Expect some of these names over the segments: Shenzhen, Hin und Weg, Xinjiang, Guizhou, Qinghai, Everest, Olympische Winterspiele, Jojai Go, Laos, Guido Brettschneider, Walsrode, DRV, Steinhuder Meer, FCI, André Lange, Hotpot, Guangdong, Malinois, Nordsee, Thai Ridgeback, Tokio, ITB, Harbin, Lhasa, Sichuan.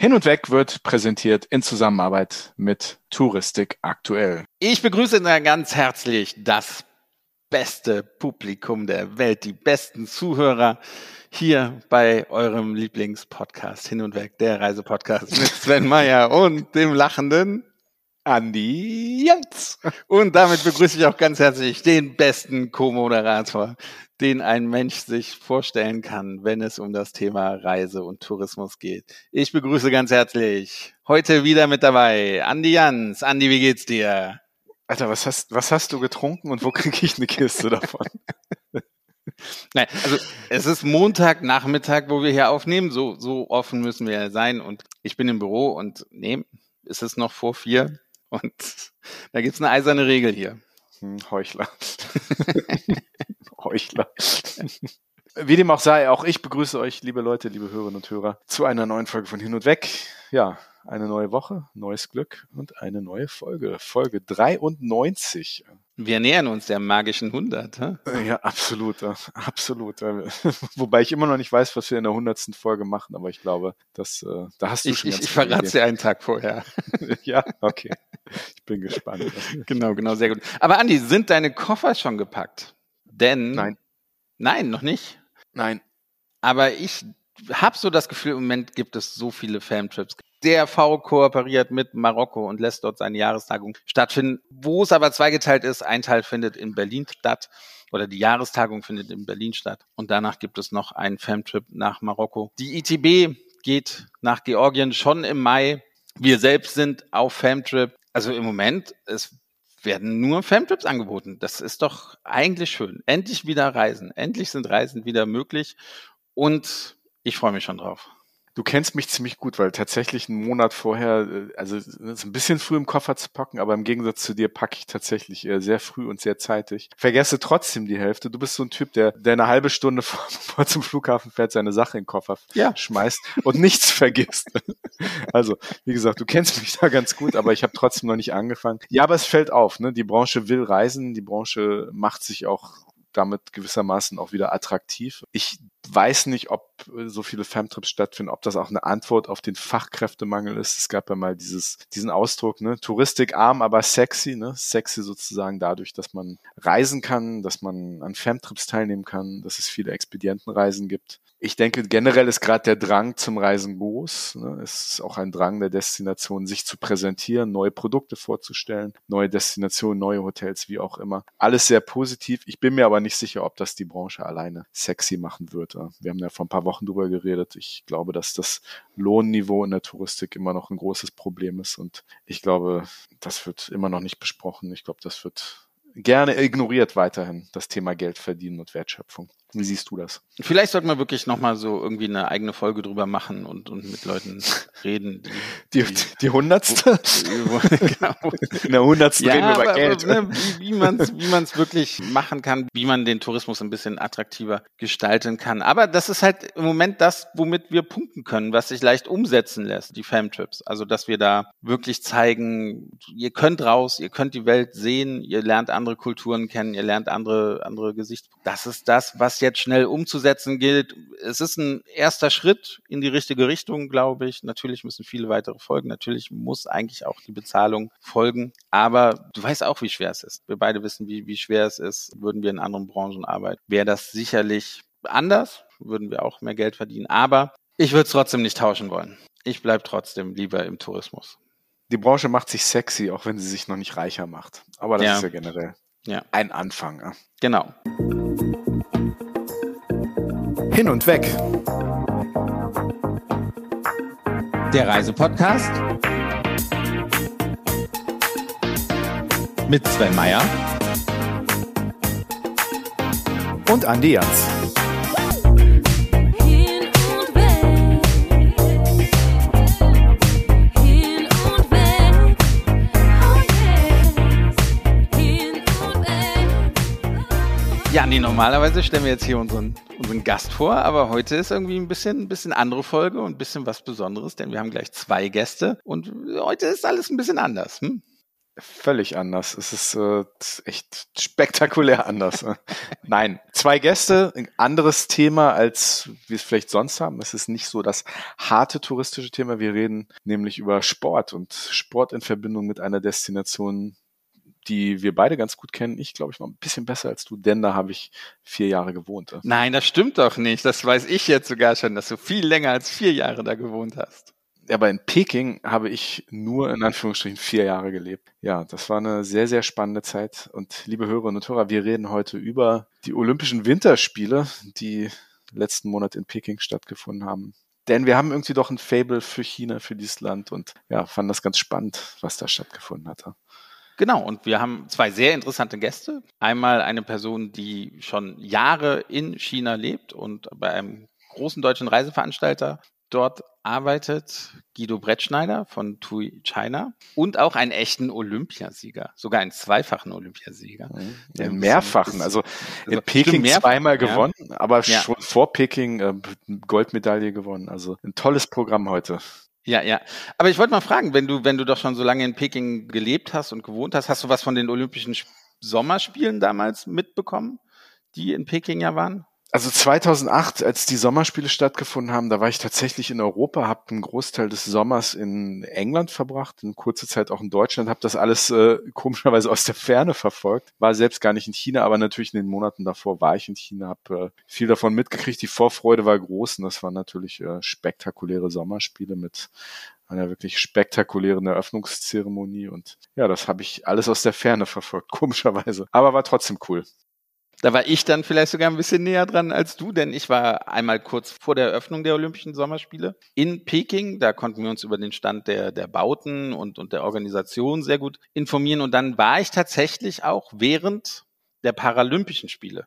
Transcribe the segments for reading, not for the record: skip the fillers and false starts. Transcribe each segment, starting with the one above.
Hin und Weg wird präsentiert in Zusammenarbeit mit Touristik aktuell. Ich begrüße ganz herzlich das beste Publikum der Welt, die besten Zuhörer hier bei eurem Lieblingspodcast Hin und Weg, der Reisepodcast mit Sven Meyer und dem lachenden Andy Janz. Und damit begrüße ich auch ganz herzlich den besten Co-Moderator, den ein Mensch sich vorstellen kann, wenn es um das Thema Reise und Tourismus geht. Ich begrüße ganz herzlich heute wieder mit dabei Andy Janz. Andy, wie geht's dir? Alter, was hast du getrunken und wo kriege ich eine Kiste davon? Nein, also es ist Montagnachmittag, wo wir hier aufnehmen. So offen müssen wir ja sein. Und ich bin im Büro und nee, ist es noch vor 4. Und da gibt's eine eiserne Regel hier. Heuchler. Heuchler. Wie dem auch sei, auch ich begrüße euch, liebe Leute, liebe Hörerinnen und Hörer, zu einer neuen Folge von Hin und Weg. Ja. Eine neue Woche, neues Glück und eine neue Folge. Folge 93. Wir nähern uns der magischen 100. Hä? Ja, absolut. Absolut. Wobei ich immer noch nicht weiß, was wir in der 100. Folge machen, aber ich glaube, da hast du schon ganz. Ich verrate es dir einen Tag vorher. Ja, okay. Ich bin gespannt. Genau, sehr gut. Aber Andi, sind deine Koffer schon gepackt? Denn... Nein, noch nicht? Nein. Aber ich habe so das Gefühl, im Moment gibt es so viele Famtrips. DRV kooperiert mit Marokko und lässt dort seine Jahrestagung stattfinden, wo es aber zweigeteilt ist. Ein Teil findet in Berlin statt oder die Jahrestagung findet in Berlin statt und danach gibt es noch einen Famtrip nach Marokko. Die ITB geht nach Georgien schon im Mai. Wir selbst sind auf Famtrip. Also im Moment, es werden nur Famtrips angeboten. Das ist doch eigentlich schön. Endlich wieder Reisen. Endlich sind Reisen wieder möglich und ich freue mich schon drauf. Du kennst mich ziemlich gut, weil tatsächlich einen Monat vorher, also es ist ein bisschen früh im Koffer zu packen, aber im Gegensatz zu dir packe ich tatsächlich sehr früh und sehr zeitig. Vergesse trotzdem die Hälfte. Du bist so ein Typ, der eine halbe Stunde vor zum Flughafen fährt, seine Sache in den Koffer schmeißt und nichts vergisst. Also, wie gesagt, du kennst mich da ganz gut, aber ich habe trotzdem noch nicht angefangen. Ja, aber es fällt auf, ne? Die Branche will reisen, die Branche macht sich auch damit gewissermaßen auch wieder attraktiv. Ich weiß nicht, ob so viele Famtrips stattfinden, ob das auch eine Antwort auf den Fachkräftemangel ist. Es gab ja mal diesen Ausdruck, ne, touristikarm, aber sexy, ne, sexy sozusagen dadurch, dass man reisen kann, dass man an Famtrips teilnehmen kann, dass es viele Expedientenreisen gibt. Ich denke, generell ist gerade der Drang zum Reisen groß. Ne? Es ist auch ein Drang der Destination, sich zu präsentieren, neue Produkte vorzustellen, neue Destinationen, neue Hotels, wie auch immer. Alles sehr positiv. Ich bin mir aber nicht sicher, ob das die Branche alleine sexy machen wird. Wir haben ja vor ein paar Wochen drüber geredet. Ich glaube, dass das Lohnniveau in der Touristik immer noch ein großes Problem ist. Und ich glaube, das wird immer noch nicht besprochen. Ich glaube, das wird gerne ignoriert weiterhin, das Thema Geld verdienen und Wertschöpfung. Wie siehst du das? Vielleicht sollten wir wirklich nochmal so irgendwie eine eigene Folge drüber machen und mit Leuten reden. Die 100. In der 100. Ja, reden wir über Geld. Ne, wie man's wirklich machen kann, wie man den Tourismus ein bisschen attraktiver gestalten kann. Aber das ist halt im Moment das, womit wir punkten können, was sich leicht umsetzen lässt, die Famtrips. Also, dass wir da wirklich zeigen, ihr könnt raus, ihr könnt die Welt sehen, ihr lernt andere Kulturen kennen, ihr lernt andere Gesichtspunkte. Das ist das, was jetzt schnell umzusetzen gilt. Es ist ein erster Schritt in die richtige Richtung, glaube ich. Natürlich müssen viele weitere folgen. Natürlich muss eigentlich auch die Bezahlung folgen. Aber du weißt auch, wie schwer es ist. Wir beide wissen, wie schwer es ist. Würden wir in anderen Branchen arbeiten, wäre das sicherlich anders. Würden wir auch mehr Geld verdienen. Aber ich würde es trotzdem nicht tauschen wollen. Ich bleibe trotzdem lieber im Tourismus. Die Branche macht sich sexy, auch wenn sie sich noch nicht reicher macht. Aber das ist ja generell ein Anfang. Ja. Genau. Hin und Weg. Der Reisepodcast mit Sven Meyer und Andy Janz. Ja, nee, normalerweise stellen wir jetzt hier unseren Gast vor, aber heute ist irgendwie ein bisschen andere Folge und ein bisschen was Besonderes, denn wir haben gleich zwei Gäste und heute ist alles ein bisschen anders. Völlig anders. Es ist echt spektakulär anders. Nein, zwei Gäste, ein anderes Thema, als wir es vielleicht sonst haben. Es ist nicht so das harte touristische Thema. Wir reden nämlich über Sport und Sport in Verbindung mit einer Destination, die wir beide ganz gut kennen. Ich glaube, ich war ein bisschen besser als du, denn da habe ich 4 Jahre gewohnt. Nein, das stimmt doch nicht. Das weiß ich jetzt sogar schon, dass du viel länger als 4 Jahre da gewohnt hast. Aber in Peking habe ich nur in Anführungsstrichen 4 Jahre gelebt. Ja, das war eine sehr, sehr spannende Zeit. Und liebe Hörerinnen und Hörer, wir reden heute über die Olympischen Winterspiele, die letzten Monat in Peking stattgefunden haben. Denn wir haben irgendwie doch ein Faible für China, für dieses Land und ja, fanden das ganz spannend, was da stattgefunden hatte. Genau, und wir haben 2 sehr interessante Gäste. Einmal eine Person, die schon Jahre in China lebt und bei einem großen deutschen Reiseveranstalter dort arbeitet, Guido Brettschneider von TUI China und auch einen echten Olympiasieger, sogar einen zweifachen Olympiasieger. Ja, mehrfachen, also in Peking zweimal gewonnen, aber schon vor Peking Goldmedaille gewonnen. Also ein tolles Programm heute. Ja, ja. Aber ich wollte mal fragen, wenn du doch schon so lange in Peking gelebt hast und gewohnt hast, hast du was von den Olympischen Sommerspielen damals mitbekommen, die in Peking ja waren? Also 2008, als die Sommerspiele stattgefunden haben, da war ich tatsächlich in Europa, habe einen Großteil des Sommers in England verbracht, in kurzer Zeit auch in Deutschland, habe das alles komischerweise aus der Ferne verfolgt, war selbst gar nicht in China, aber natürlich in den Monaten davor war ich in China, habe viel davon mitgekriegt, die Vorfreude war groß und das waren natürlich spektakuläre Sommerspiele mit einer wirklich spektakulären Eröffnungszeremonie und ja, das habe ich alles aus der Ferne verfolgt, komischerweise, aber war trotzdem cool. Da war ich dann vielleicht sogar ein bisschen näher dran als du, denn ich war einmal kurz vor der Eröffnung der Olympischen Sommerspiele in Peking. Da konnten wir uns über den Stand der Bauten und der Organisation sehr gut informieren. Und dann war ich tatsächlich auch während der Paralympischen Spiele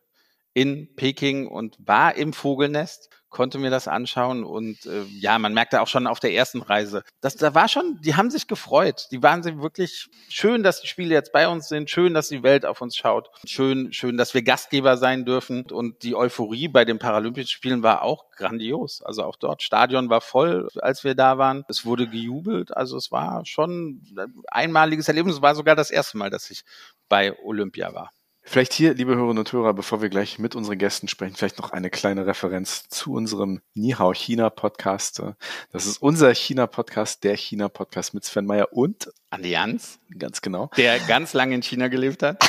in Peking und war im Vogelnest, konnte mir das anschauen und man merkte auch schon auf der ersten Reise, die haben sich gefreut, die waren sich wirklich schön, dass die Spiele jetzt bei uns sind, schön, dass die Welt auf uns schaut, schön, dass wir Gastgeber sein dürfen und die Euphorie bei den Paralympischen Spielen war auch grandios, also auch dort, Stadion war voll, als wir da waren, es wurde gejubelt, also es war schon ein einmaliges Erlebnis, es war sogar das erste Mal, dass ich bei Olympia war. Vielleicht hier, liebe Hörerinnen und Hörer, bevor wir gleich mit unseren Gästen sprechen, vielleicht noch eine kleine Referenz zu unserem Nihao China Podcast. Das ist unser China Podcast, der China Podcast mit Sven Meyer und Andy Janz. Ganz genau. Der ganz lange in China gelebt hat.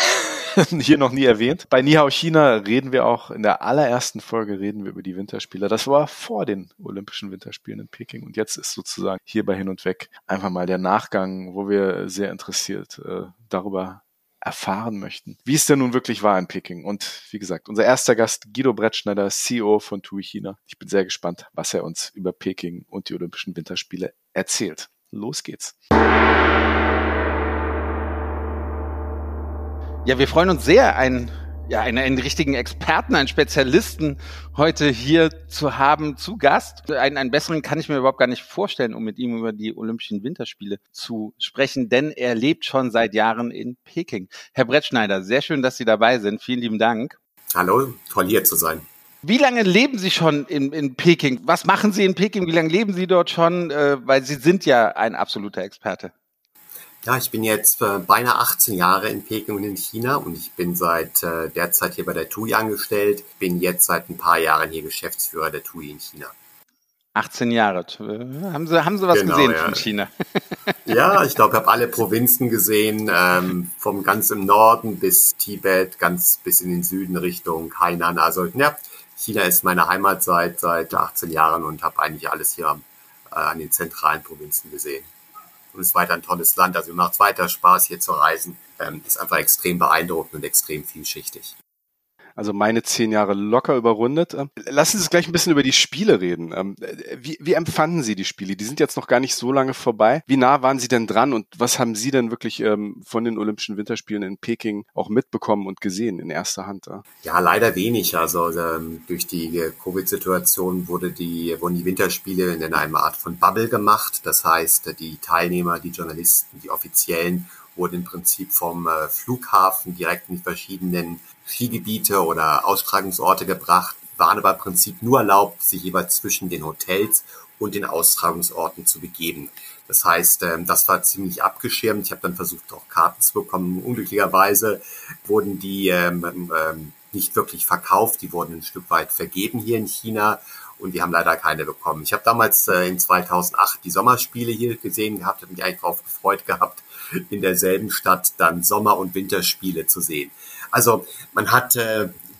Hier noch nie erwähnt. Bei Nihao China reden wir auch, in der allerersten Folge reden wir über die Winterspiele. Das war vor den Olympischen Winterspielen in Peking und jetzt ist sozusagen hier bei Hin und Weg einfach mal der Nachgang, wo wir sehr interessiert darüber erfahren möchten, wie es denn nun wirklich war in Peking. Und wie gesagt, unser erster Gast, Guido Brettschneider, CEO von TUI China. Ich bin sehr gespannt, was er uns über Peking und die Olympischen Winterspiele erzählt. Los geht's. Ja, wir freuen uns sehr, einen richtigen Experten, einen Spezialisten heute hier zu haben, zu Gast. Einen besseren kann ich mir überhaupt gar nicht vorstellen, um mit ihm über die Olympischen Winterspiele zu sprechen, denn er lebt schon seit Jahren in Peking. Herr Brettschneider, sehr schön, dass Sie dabei sind. Vielen lieben Dank. Hallo, toll hier zu sein. Wie lange leben Sie schon in Peking? Was machen Sie in Peking? Wie lange leben Sie dort schon? Weil Sie sind ja ein absoluter Experte. Ja, ich bin jetzt beinahe 18 Jahre in Peking und in China und ich bin seit derzeit hier bei der TUI angestellt, bin jetzt seit ein paar Jahren hier Geschäftsführer der TUI in China. 18 Jahre, haben Sie was gesehen von China? Ja, ich glaube, ich habe alle Provinzen gesehen, vom ganz im Norden bis Tibet, ganz bis in den Süden Richtung Hainan. Also ja, China ist meine Heimat seit 18 Jahren und habe eigentlich alles hier an den zentralen Provinzen gesehen. Und es ist weiter ein tolles Land. Also mir macht es weiter Spaß, hier zu reisen. Ist einfach extrem beeindruckend und extrem vielschichtig. Also meine 10 Jahre locker überrundet. Lassen Sie uns gleich ein bisschen über die Spiele reden. Wie empfanden Sie die Spiele? Die sind jetzt noch gar nicht so lange vorbei. Wie nah waren Sie denn dran und was haben Sie denn wirklich von den Olympischen Winterspielen in Peking auch mitbekommen und gesehen in erster Hand? Ja, leider wenig. Also durch die Covid-Situation wurden die Winterspiele in einer Art von Bubble gemacht. Das heißt, die Teilnehmer, die Journalisten, die Offiziellen wurden im Prinzip vom Flughafen direkt in die verschiedenen Skigebiete oder Austragungsorte gebracht, waren aber im Prinzip nur erlaubt, sich jeweils zwischen den Hotels und den Austragungsorten zu begeben. Das heißt, das war ziemlich abgeschirmt. Ich habe dann versucht, auch Karten zu bekommen. Unglücklicherweise wurden die nicht wirklich verkauft. Die wurden ein Stück weit vergeben hier in China und wir haben leider keine bekommen. Ich habe damals in 2008 die Sommerspiele hier gesehen gehabt, habe mich eigentlich darauf gefreut gehabt, in derselben Stadt dann Sommer- und Winterspiele zu sehen. Also man hat...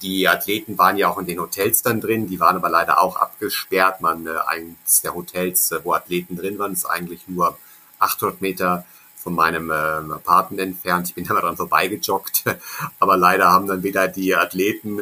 Die Athleten waren ja auch in den Hotels dann drin, die waren aber leider auch abgesperrt. Eins der Hotels, wo Athleten drin waren, ist eigentlich nur 800 Meter von meinem Apartment entfernt. Ich bin da dran vorbeigejoggt, aber leider haben dann weder die Athleten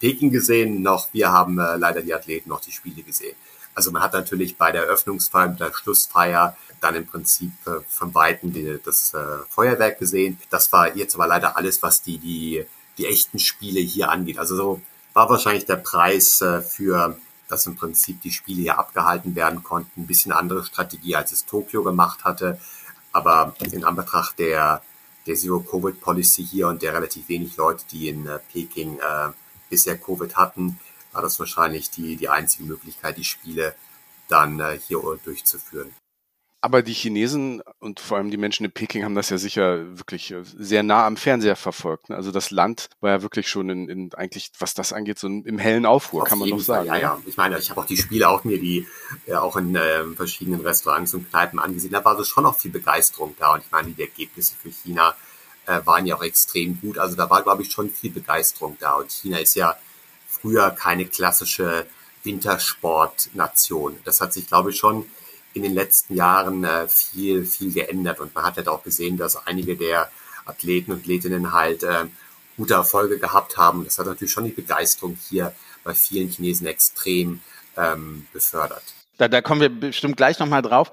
Peking gesehen, noch wir haben leider die Athleten noch die Spiele gesehen. Also man hat natürlich bei der Eröffnungsfeier, bei der Schlussfeier dann im Prinzip von Weitem das Feuerwerk gesehen. Das war jetzt aber leider alles, was die echten Spiele hier angeht. Also so war wahrscheinlich der Preis für, dass im Prinzip die Spiele hier abgehalten werden konnten. Ein bisschen andere Strategie, als es Tokio gemacht hatte. Aber in Anbetracht der Zero-Covid-Policy hier und der relativ wenig Leute, die in Peking bisher Covid hatten, war das wahrscheinlich die einzige Möglichkeit, die Spiele dann hier durchzuführen. Aber die Chinesen und vor allem die Menschen in Peking haben das ja sicher wirklich sehr nah am Fernseher verfolgt. Also das Land war ja wirklich schon in eigentlich, was das angeht, so im hellen Aufruhr, kann man doch sagen. Ja. Ich meine, ich habe auch die Spiele auch auch in verschiedenen Restaurants und Kneipen angesehen. Da war so schon auch viel Begeisterung da. Und ich meine, die Ergebnisse für China waren ja auch extrem gut. Also da war, glaube ich, schon viel Begeisterung da. Und China ist ja früher keine klassische Wintersportnation. Das hat sich, glaube ich, schon in den letzten Jahren viel, viel geändert. Und man hat halt auch gesehen, dass einige der Athleten und Athletinnen halt gute Erfolge gehabt haben. Das hat natürlich schon die Begeisterung hier bei vielen Chinesen extrem befördert. Da kommen wir bestimmt gleich nochmal drauf.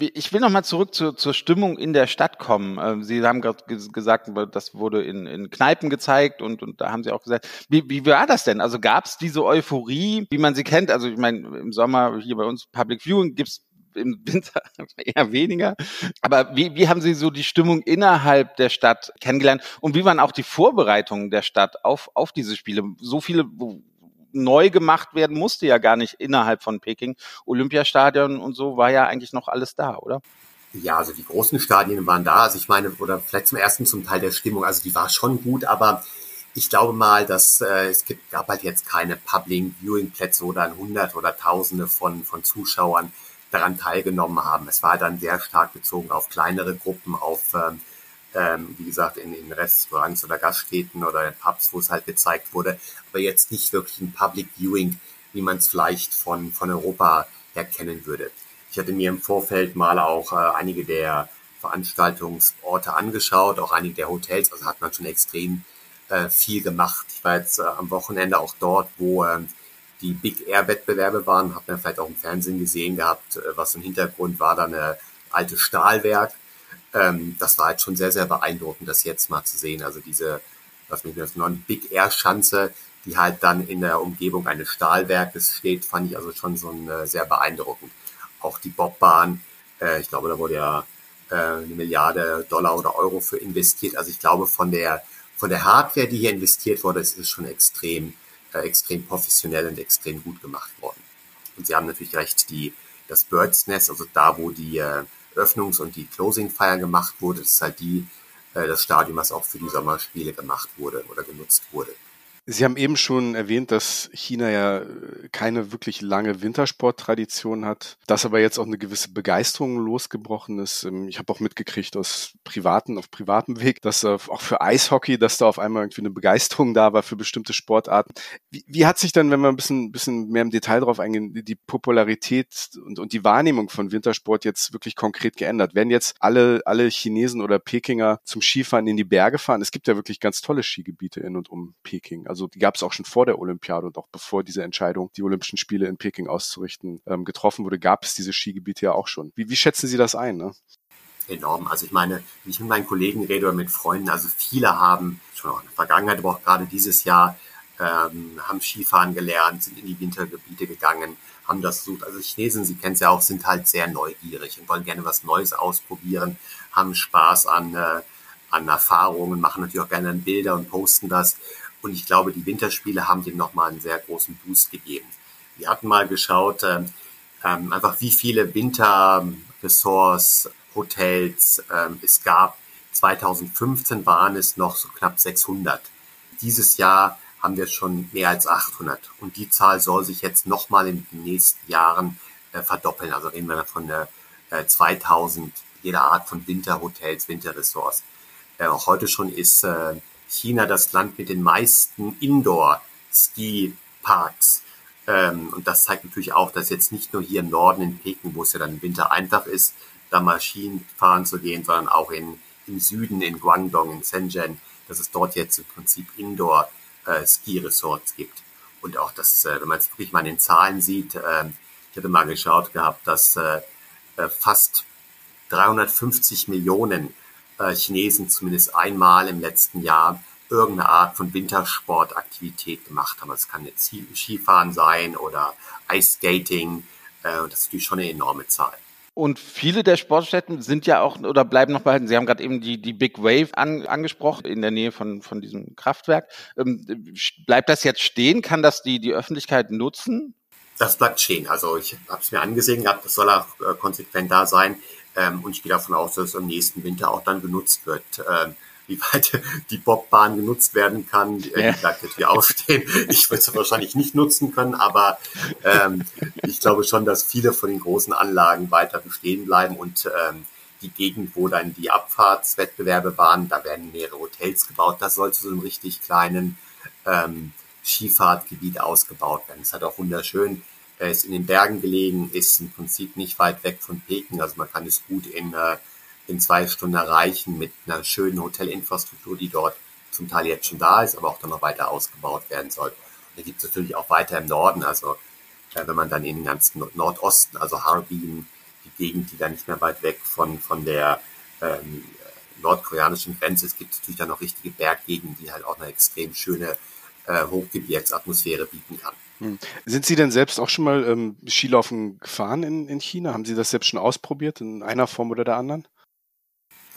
Ich will nochmal zurück zur Stimmung in der Stadt kommen. Sie haben gerade gesagt, das wurde in Kneipen gezeigt und da haben Sie auch gesagt, wie war das denn? Also gab es diese Euphorie, wie man sie kennt? Also ich meine, im Sommer hier bei uns Public Viewing gibt's im Winter eher weniger. Aber wie haben Sie so die Stimmung innerhalb der Stadt kennengelernt? Und wie waren auch die Vorbereitungen der Stadt auf diese Spiele? So viele neu gemacht werden musste ja gar nicht innerhalb von Peking. Olympiastadion und so war ja eigentlich noch alles da, oder? Ja, also die großen Stadien waren da. Also ich meine, oder vielleicht zum Teil der Stimmung. Also die war schon gut, aber ich glaube mal, dass gab halt jetzt keine Public Viewing Plätze, wo dann Hunderte oder Tausende von Zuschauern daran teilgenommen haben. Es war halt dann sehr stark bezogen auf kleinere Gruppen, auf, wie gesagt, in Restaurants oder Gaststätten oder in Pubs, wo es halt gezeigt wurde, aber jetzt nicht wirklich ein Public Viewing, wie man es vielleicht von Europa her kennen würde. Ich hatte mir im Vorfeld mal auch einige der Veranstaltungsorte angeschaut, auch einige der Hotels, also hat man schon extrem viel gemacht. Ich war jetzt am Wochenende auch dort, wo die Big-Air-Wettbewerbe waren, hat man vielleicht auch im Fernsehen gesehen gehabt, was im Hintergrund war, da ein altes Stahlwerk. Das war halt schon sehr, sehr beeindruckend, das jetzt mal zu sehen. Also diese, was mich das nennt, Big-Air-Schanze, die halt dann in der Umgebung eines Stahlwerkes steht, fand ich also schon so sehr beeindruckend. Auch die Bobbahn, ich glaube, da wurde ja $1 Milliarde oder Euro für investiert. Also ich glaube, von der Hardware, die hier investiert wurde, ist es schon extrem professionell und extrem gut gemacht worden. Und Sie haben natürlich recht, das Bird's Nest, also da, wo die Öffnungs- und die Closing-Feier gemacht wurde, das ist halt das Stadion, was auch für die Sommerspiele gemacht wurde oder genutzt wurde. Sie haben eben schon erwähnt, dass China ja keine wirklich lange Wintersporttradition hat, dass aber jetzt auch eine gewisse Begeisterung losgebrochen ist. Ich habe auch mitgekriegt auf privatem Weg, dass auch für Eishockey, dass da auf einmal irgendwie eine Begeisterung da war für bestimmte Sportarten. Wie hat sich dann, wenn wir ein bisschen mehr im Detail drauf eingehen, die Popularität und die Wahrnehmung von Wintersport jetzt wirklich konkret geändert? Werden jetzt alle Chinesen oder Pekinger zum Skifahren in die Berge fahren? Es gibt ja wirklich ganz tolle Skigebiete in und um Peking. Also die gab es auch schon vor der Olympiade und auch bevor diese Entscheidung, die Olympischen Spiele in Peking auszurichten, getroffen wurde, gab es diese Skigebiete ja auch schon. Wie schätzen Sie das ein? Ne? Enorm. Also ich meine, wenn ich mit meinen Kollegen rede oder mit Freunden, also viele haben schon auch in der Vergangenheit, aber auch gerade dieses Jahr, haben Skifahren gelernt, sind in die Wintergebiete gegangen, haben das versucht. Also Chinesen, Sie kennen es ja auch, sind halt sehr neugierig und wollen gerne was Neues ausprobieren, haben Spaß an Erfahrungen, machen natürlich auch gerne Bilder und posten das. Und ich glaube, die Winterspiele haben dem nochmal einen sehr großen Boost gegeben. Wir hatten mal geschaut, einfach wie viele Winterresorts, Hotels es gab. 2015 waren es noch so knapp 600. Dieses Jahr haben wir schon mehr als 800. Und die Zahl soll sich jetzt nochmal in den nächsten Jahren verdoppeln. Also reden wir von 2000, jeder Art von Winterhotels, Winterresorts. Auch heute schon ist China das Land mit den meisten Indoor-Ski-Parks. Und das zeigt natürlich auch, dass jetzt nicht nur hier im Norden in Peking, wo es ja dann im Winter einfach ist, da mal Skifahren zu gehen, sondern auch im Süden, in Guangdong, in Shenzhen, dass es dort jetzt im Prinzip Indoor-Ski-Resorts gibt. Und auch das, wenn man es wirklich mal in den Zahlen sieht, ich hatte mal geschaut gehabt, dass fast 350 Millionen Chinesen zumindest einmal im letzten Jahr irgendeine Art von Wintersportaktivität gemacht haben. Das kann jetzt Skifahren sein oder Ice-Skating. Das ist natürlich schon eine enorme Zahl. Und viele der Sportstätten sind ja auch oder bleiben noch behalten. Sie haben gerade eben die Big Wave angesprochen in der Nähe von diesem Kraftwerk. Bleibt das jetzt stehen? Kann das die Öffentlichkeit nutzen? Das bleibt stehen. Also ich habe es mir angesehen gehabt, das soll auch konsequent da sein. Und ich gehe davon aus, dass es im nächsten Winter auch dann genutzt wird. Wie weit die Bobbahn genutzt werden kann, die bleibt natürlich ausstehen. Ich würde es wahrscheinlich nicht nutzen können, aber ich glaube schon, dass viele von den großen Anlagen weiter bestehen bleiben. Und die Gegend, wo dann die Abfahrtswettbewerbe waren, da werden mehrere Hotels gebaut. Das soll zu so einem richtig kleinen Skifahrtgebiet ausgebaut werden. Das hat auch wunderschön. Er ist in den Bergen gelegen, ist im Prinzip nicht weit weg von Peking. Also man kann es gut in 2 Stunden erreichen mit einer schönen Hotelinfrastruktur, die dort zum Teil jetzt schon da ist, aber auch dann noch weiter ausgebaut werden soll. Da gibt es natürlich auch weiter im Norden. Also wenn man dann in den ganzen Nordosten, also Harbin, die Gegend, die dann nicht mehr weit weg von der nordkoreanischen Grenze ist, gibt es natürlich dann noch richtige Berggegenden, die halt auch eine extrem schöne Hochgebirgsatmosphäre bieten kann. Sind Sie denn selbst auch schon mal Skilaufen gefahren in China? Haben Sie das selbst schon ausprobiert, in einer Form oder der anderen?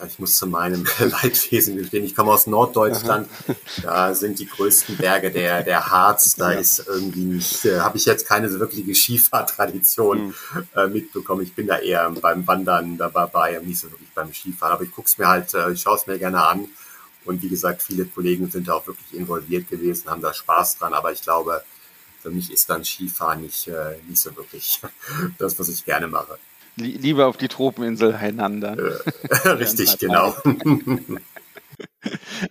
Ich muss zu meinem Leidwesen gestehen, ich komme aus Norddeutschland, da sind die größten Berge der Harz, da ist irgendwie nicht, habe ich jetzt keine so wirkliche Skifahrtradition mitbekommen. Ich bin da eher beim Wandern dabei, nicht so wirklich beim Skifahren, aber ich gucke es mir halt, ich schaue es mir gerne an und wie gesagt, viele Kollegen sind da auch wirklich involviert gewesen, haben da Spaß dran, aber ich glaube, für mich ist dann Skifahren nicht so wirklich das, was ich gerne mache. Lieber auf die Tropeninsel Hainan. Richtig, genau.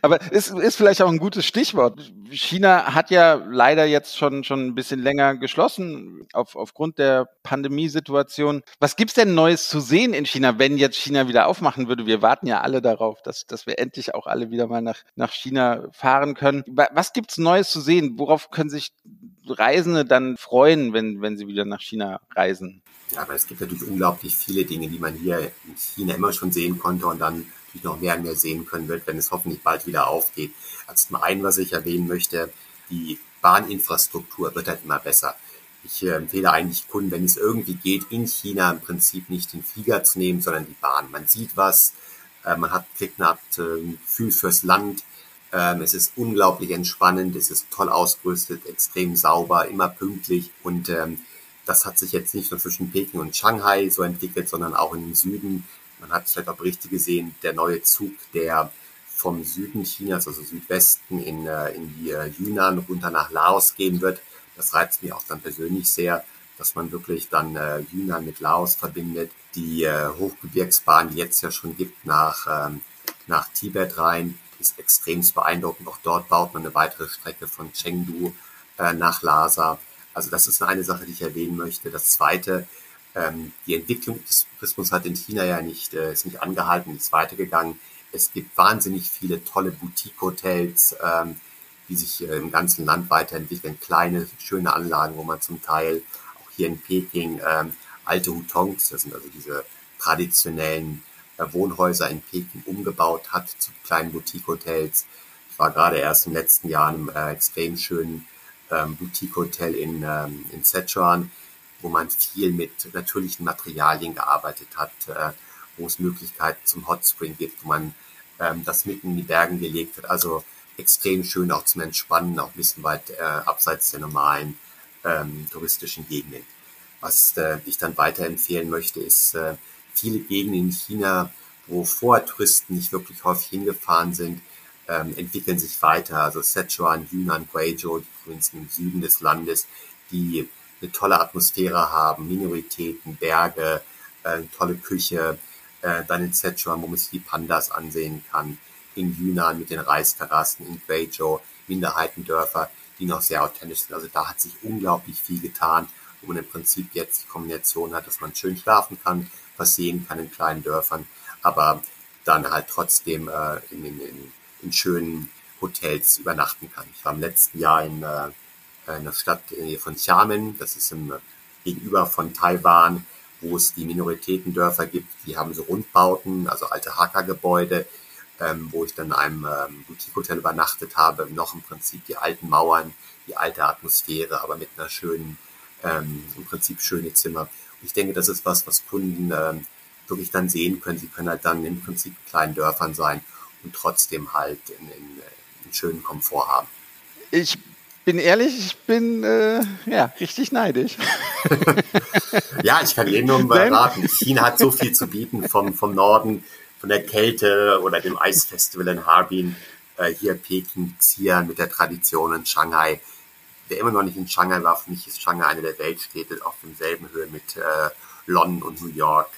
Aber es ist vielleicht auch ein gutes Stichwort. China hat ja leider jetzt schon ein bisschen länger geschlossen aufgrund der Pandemiesituation. Was gibt's denn Neues zu sehen in China, wenn jetzt China wieder aufmachen würde? Wir warten ja alle darauf, dass wir endlich auch alle wieder mal nach China fahren können. Was gibt's Neues zu sehen? Worauf können sich Reisende dann freuen, wenn sie wieder nach China reisen? Ja, aber es gibt natürlich unglaublich viele Dinge, die man hier in China immer schon sehen konnte und dann natürlich noch mehr und mehr sehen können wird, wenn es hoffentlich bald wieder aufgeht. Also zum einen, was ich erwähnen möchte, die Bahninfrastruktur wird halt immer besser. Ich empfehle eigentlich Kunden, wenn es irgendwie geht, in China im Prinzip nicht den Flieger zu nehmen, sondern die Bahn. Man sieht was, man kriegt eine Art Gefühl fürs Land. Es ist unglaublich entspannend, es ist toll ausgerüstet, extrem sauber, immer pünktlich. Und das hat sich jetzt nicht nur zwischen Peking und Shanghai so entwickelt, sondern auch in den Süden. Man hat vielleicht auch Berichte gesehen, der neue Zug, der vom Süden Chinas, also Südwesten, in die Yunnan runter nach Laos gehen wird. Das reizt mich auch dann persönlich sehr, dass man wirklich dann Yunnan mit Laos verbindet. Die Hochgebirgsbahn, die jetzt ja schon gibt, nach Tibet rein, ist extrem beeindruckend. Auch dort baut man eine weitere Strecke von Chengdu nach Lhasa. Also das ist eine Sache, die ich erwähnen möchte. Das Zweite, die Entwicklung des Tourismus hat in China ja nicht angehalten, ist weitergegangen. Es gibt wahnsinnig viele tolle Boutique-Hotels, die sich im ganzen Land weiterentwickeln. Kleine, schöne Anlagen, wo man zum Teil auch hier in Peking alte Hutongs, das sind also diese traditionellen Wohnhäuser in Peking umgebaut hat zu kleinen Boutique-Hotels. Ich war gerade erst im letzten Jahr in einem extrem schönen Boutique-Hotel in Sichuan, wo man viel mit natürlichen Materialien gearbeitet hat, wo es Möglichkeiten zum Hotspring gibt, wo man das mitten in die Bergen gelegt hat. Also extrem schön auch zum Entspannen, auch ein bisschen weit abseits der normalen touristischen Gegenden. Was ich dann weiterempfehlen möchte, ist viele Gegenden in China, wo vorher Touristen nicht wirklich häufig hingefahren sind, entwickeln sich weiter. Also Sichuan, Yunnan, Guizhou, die Provinzen im Süden des Landes, die eine tolle Atmosphäre haben, Minoritäten, Berge, tolle Küche, dann in Sichuan, wo man sich die Pandas ansehen kann, in Yunnan mit den Reisterrassen, in Greyjoe, Minderheitendörfer, die noch sehr authentisch sind. Also da hat sich unglaublich viel getan, wo man im Prinzip jetzt die Kombination hat, dass man schön schlafen kann, was sehen kann in kleinen Dörfern, aber dann halt trotzdem in schönen Hotels übernachten kann. Ich war im letzten Jahr in einer Stadt von Xiamen, das ist gegenüber von Taiwan, wo es die Minoritätendörfer gibt, die haben so Rundbauten, also alte Hackergebäude, wo ich dann in einem Boutique-Hotel übernachtet habe, noch im Prinzip die alten Mauern, die alte Atmosphäre, aber mit einer schönen, im Prinzip schöne Zimmer. Und ich denke, das ist was Kunden wirklich dann sehen können. Sie können halt dann im Prinzip in kleinen Dörfern sein und trotzdem halt einen schönen Komfort haben. Ich bin ehrlich, ich bin richtig neidisch. Ja, ich kann jedem nur raten. China hat so viel zu bieten vom Norden, von der Kälte oder dem Eisfestival in Harbin, hier Peking, Xi'an mit der Tradition in Shanghai. Wer immer noch nicht in Shanghai war, für mich ist Shanghai eine der Weltstädte auf demselben Höhe mit London und New York,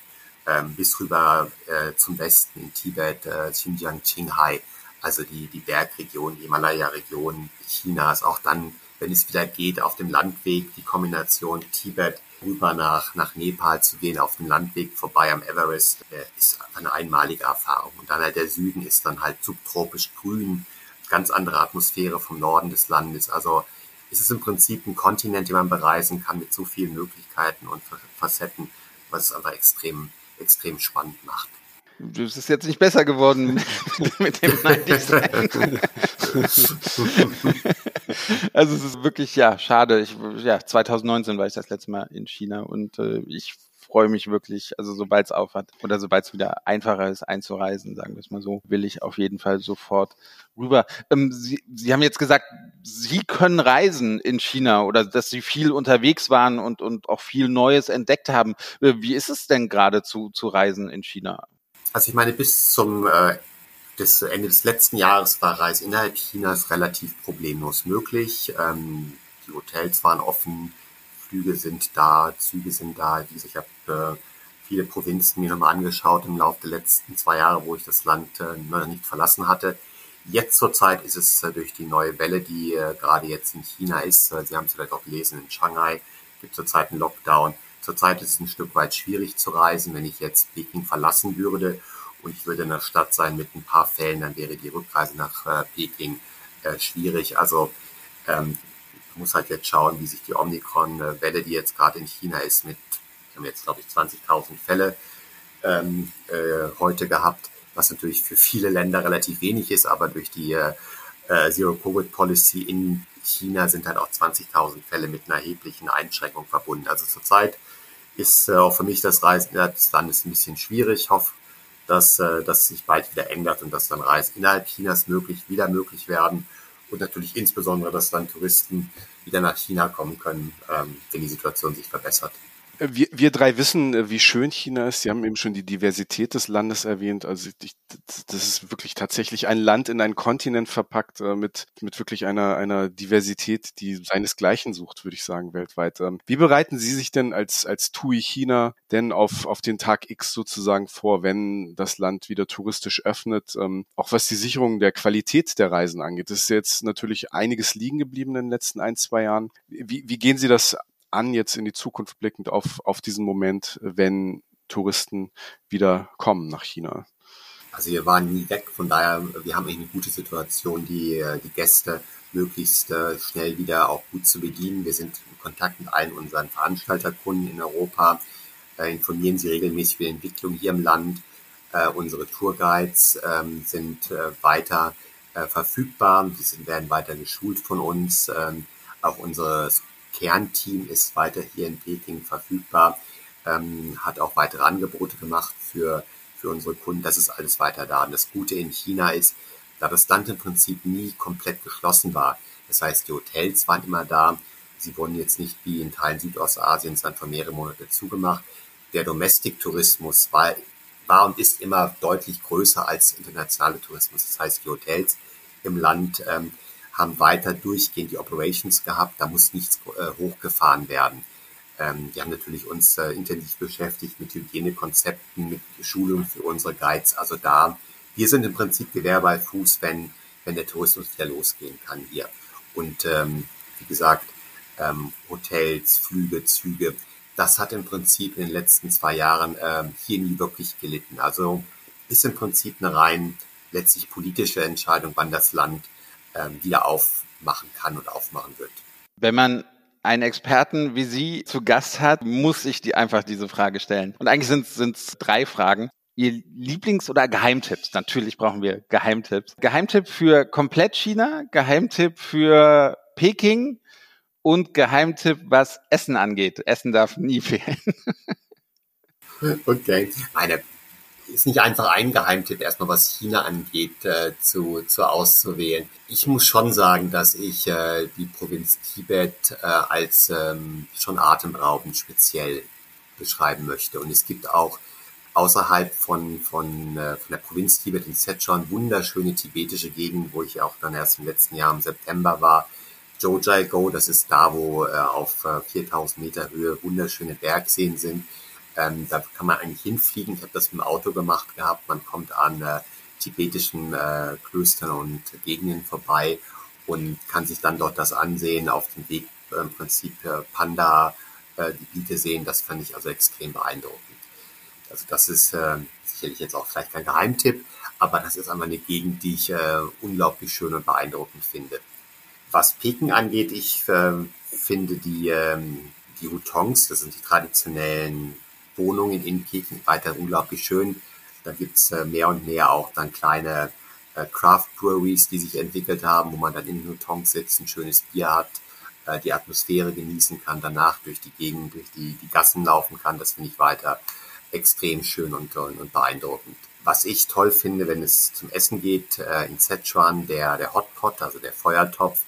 bis rüber zum Westen in Tibet, Xinjiang, Qinghai, also die Bergregion, die Himalaya-Region Chinas. Auch dann, wenn es wieder geht, auf dem Landweg, die Kombination Tibet rüber nach Nepal zu gehen, auf dem Landweg vorbei am Everest, ist eine einmalige Erfahrung. Und dann halt der Süden ist dann halt subtropisch grün, ganz andere Atmosphäre vom Norden des Landes. Also es ist im Prinzip ein Kontinent, den man bereisen kann mit so vielen Möglichkeiten und Facetten, was es einfach extrem, extrem spannend macht. Das ist jetzt nicht besser geworden mit dem Neidig-Sein. Also es ist wirklich, schade. 2019 war ich das letzte Mal in China und ich freue mich wirklich, also sobald es aufhat oder sobald es wieder einfacher ist einzureisen, sagen wir es mal so, will ich auf jeden Fall sofort rüber. Sie haben jetzt gesagt, Sie können reisen in China oder dass Sie viel unterwegs waren und auch viel Neues entdeckt haben. Wie ist es denn gerade zu reisen in China? Also ich meine, bis zum Ende des letzten Jahres war Reisen innerhalb Chinas relativ problemlos möglich. Die Hotels waren offen, Flüge sind da, Züge sind da. Ich habe viele Provinzen mir nochmal angeschaut im Laufe der letzten 2 Jahre, wo ich das Land noch nicht verlassen hatte. Jetzt zurzeit ist es durch die neue Welle, die gerade jetzt in China ist. Sie haben es vielleicht auch gelesen, in Shanghai gibt es zurzeit einen Lockdown. Zurzeit ist es ein Stück weit schwierig zu reisen. Wenn ich jetzt Peking verlassen würde und ich würde in der Stadt sein mit ein paar Fällen, dann wäre die Rückreise nach Peking schwierig. Also muss halt jetzt schauen, wie sich die Omikron-Welle, die jetzt gerade in China ist, wir haben jetzt, glaube ich, 20.000 Fälle heute gehabt, was natürlich für viele Länder relativ wenig ist, aber durch die Zero-Covid-Policy in China sind halt auch 20.000 Fälle mit einer erheblichen Einschränkung verbunden. Also zurzeit ist auch für mich das Reisen innerhalb des Landes ein bisschen schwierig. Ich hoffe, dass sich bald wieder ändert und dass dann Reisen innerhalb Chinas wieder möglich werden und natürlich insbesondere, dass dann Touristen wieder nach China kommen können, wenn die Situation sich verbessert. Wir drei wissen, wie schön China ist. Sie haben eben schon die Diversität des Landes erwähnt. Also das ist wirklich tatsächlich ein Land in einen Kontinent verpackt mit wirklich einer Diversität, die seinesgleichen sucht, würde ich sagen, weltweit. Wie bereiten Sie sich denn als TUI China denn auf den Tag X sozusagen vor, wenn das Land wieder touristisch öffnet? Auch was die Sicherung der Qualität der Reisen angeht. Das ist jetzt natürlich einiges liegen geblieben in den letzten 1-2 Jahren. Wie gehen Sie das an, jetzt in die Zukunft blickend auf diesen Moment, wenn Touristen wieder kommen nach China? Also wir waren nie weg, von daher, wir haben eine gute Situation, die Gäste möglichst schnell wieder auch gut zu bedienen. Wir sind in Kontakt mit allen unseren Veranstalterkunden in Europa, informieren sie regelmäßig über die Entwicklung hier im Land. Unsere Tourguides sind weiter verfügbar, sie werden weiter geschult von uns. Auch unsere Kernteam ist weiter hier in Peking verfügbar, hat auch weitere Angebote gemacht für unsere Kunden. Das ist alles weiter da. Und das Gute in China ist, da das Land im Prinzip nie komplett geschlossen war. Das heißt, die Hotels waren immer da, Sie wurden jetzt nicht wie in Teilen Südostasiens dann für mehrere Monate zugemacht. Der Domestic-Tourismus war und ist immer deutlich größer als internationaler Tourismus. Das heißt, die Hotels im Land haben weiter durchgehend die Operations gehabt. Da muss nichts hochgefahren werden. Wir haben natürlich uns intensiv beschäftigt mit Hygienekonzepten, mit Schulung für unsere Guides. Also da, wir sind im Prinzip Gewehr bei Fuß, wenn der Tourismus wieder losgehen kann hier. Und wie gesagt, Hotels, Flüge, Züge, das hat im Prinzip in den letzten 2 Jahren hier nie wirklich gelitten. Also ist im Prinzip eine rein letztlich politische Entscheidung, wann das Land wieder aufmachen kann und aufmachen wird. Wenn man einen Experten wie Sie zu Gast hat, muss ich die einfach diese Frage stellen. Und eigentlich sind es 3 Fragen. Ihr Lieblings- oder Geheimtipps? Natürlich brauchen wir Geheimtipps. Geheimtipp für komplett China, Geheimtipp für Peking und Geheimtipp, was Essen angeht. Essen darf nie fehlen. Okay. Ist nicht einfach ein Geheimtipp, erstmal was China angeht, zu auszuwählen. Ich muss schon sagen, dass ich die Provinz Tibet als schon atemberaubend speziell beschreiben möchte. Und es gibt auch außerhalb von der Provinz Tibet in Sichuan wunderschöne tibetische Gegend, wo ich auch dann erst im letzten Jahr im September war. Jojai Go, das ist da, wo auf 4000 Meter Höhe wunderschöne Bergseen sind. Da kann man eigentlich hinfliegen. Ich habe das mit dem Auto gemacht gehabt. Man kommt an tibetischen Klöstern und Gegenden vorbei und kann sich dann dort das ansehen. Auf dem Weg im Prinzip Panda-Gebiete sehen. Das fand ich also extrem beeindruckend. Also das ist sicherlich jetzt auch vielleicht kein Geheimtipp, aber das ist einmal eine Gegend, die ich unglaublich schön und beeindruckend finde. Was Peking angeht, ich finde die Hutongs, das sind die traditionellen Wohnungen in Peking, weiter unglaublich schön. Da gibt's mehr und mehr auch dann kleine Craft Breweries, die sich entwickelt haben, wo man dann in den Hutongs sitzt, ein schönes Bier hat, die Atmosphäre genießen kann, danach durch die Gegend, durch die Gassen laufen kann. Das finde ich weiter extrem schön und beeindruckend. Was ich toll finde, wenn es zum Essen geht, in Sichuan der Hotpot, also der Feuertopf,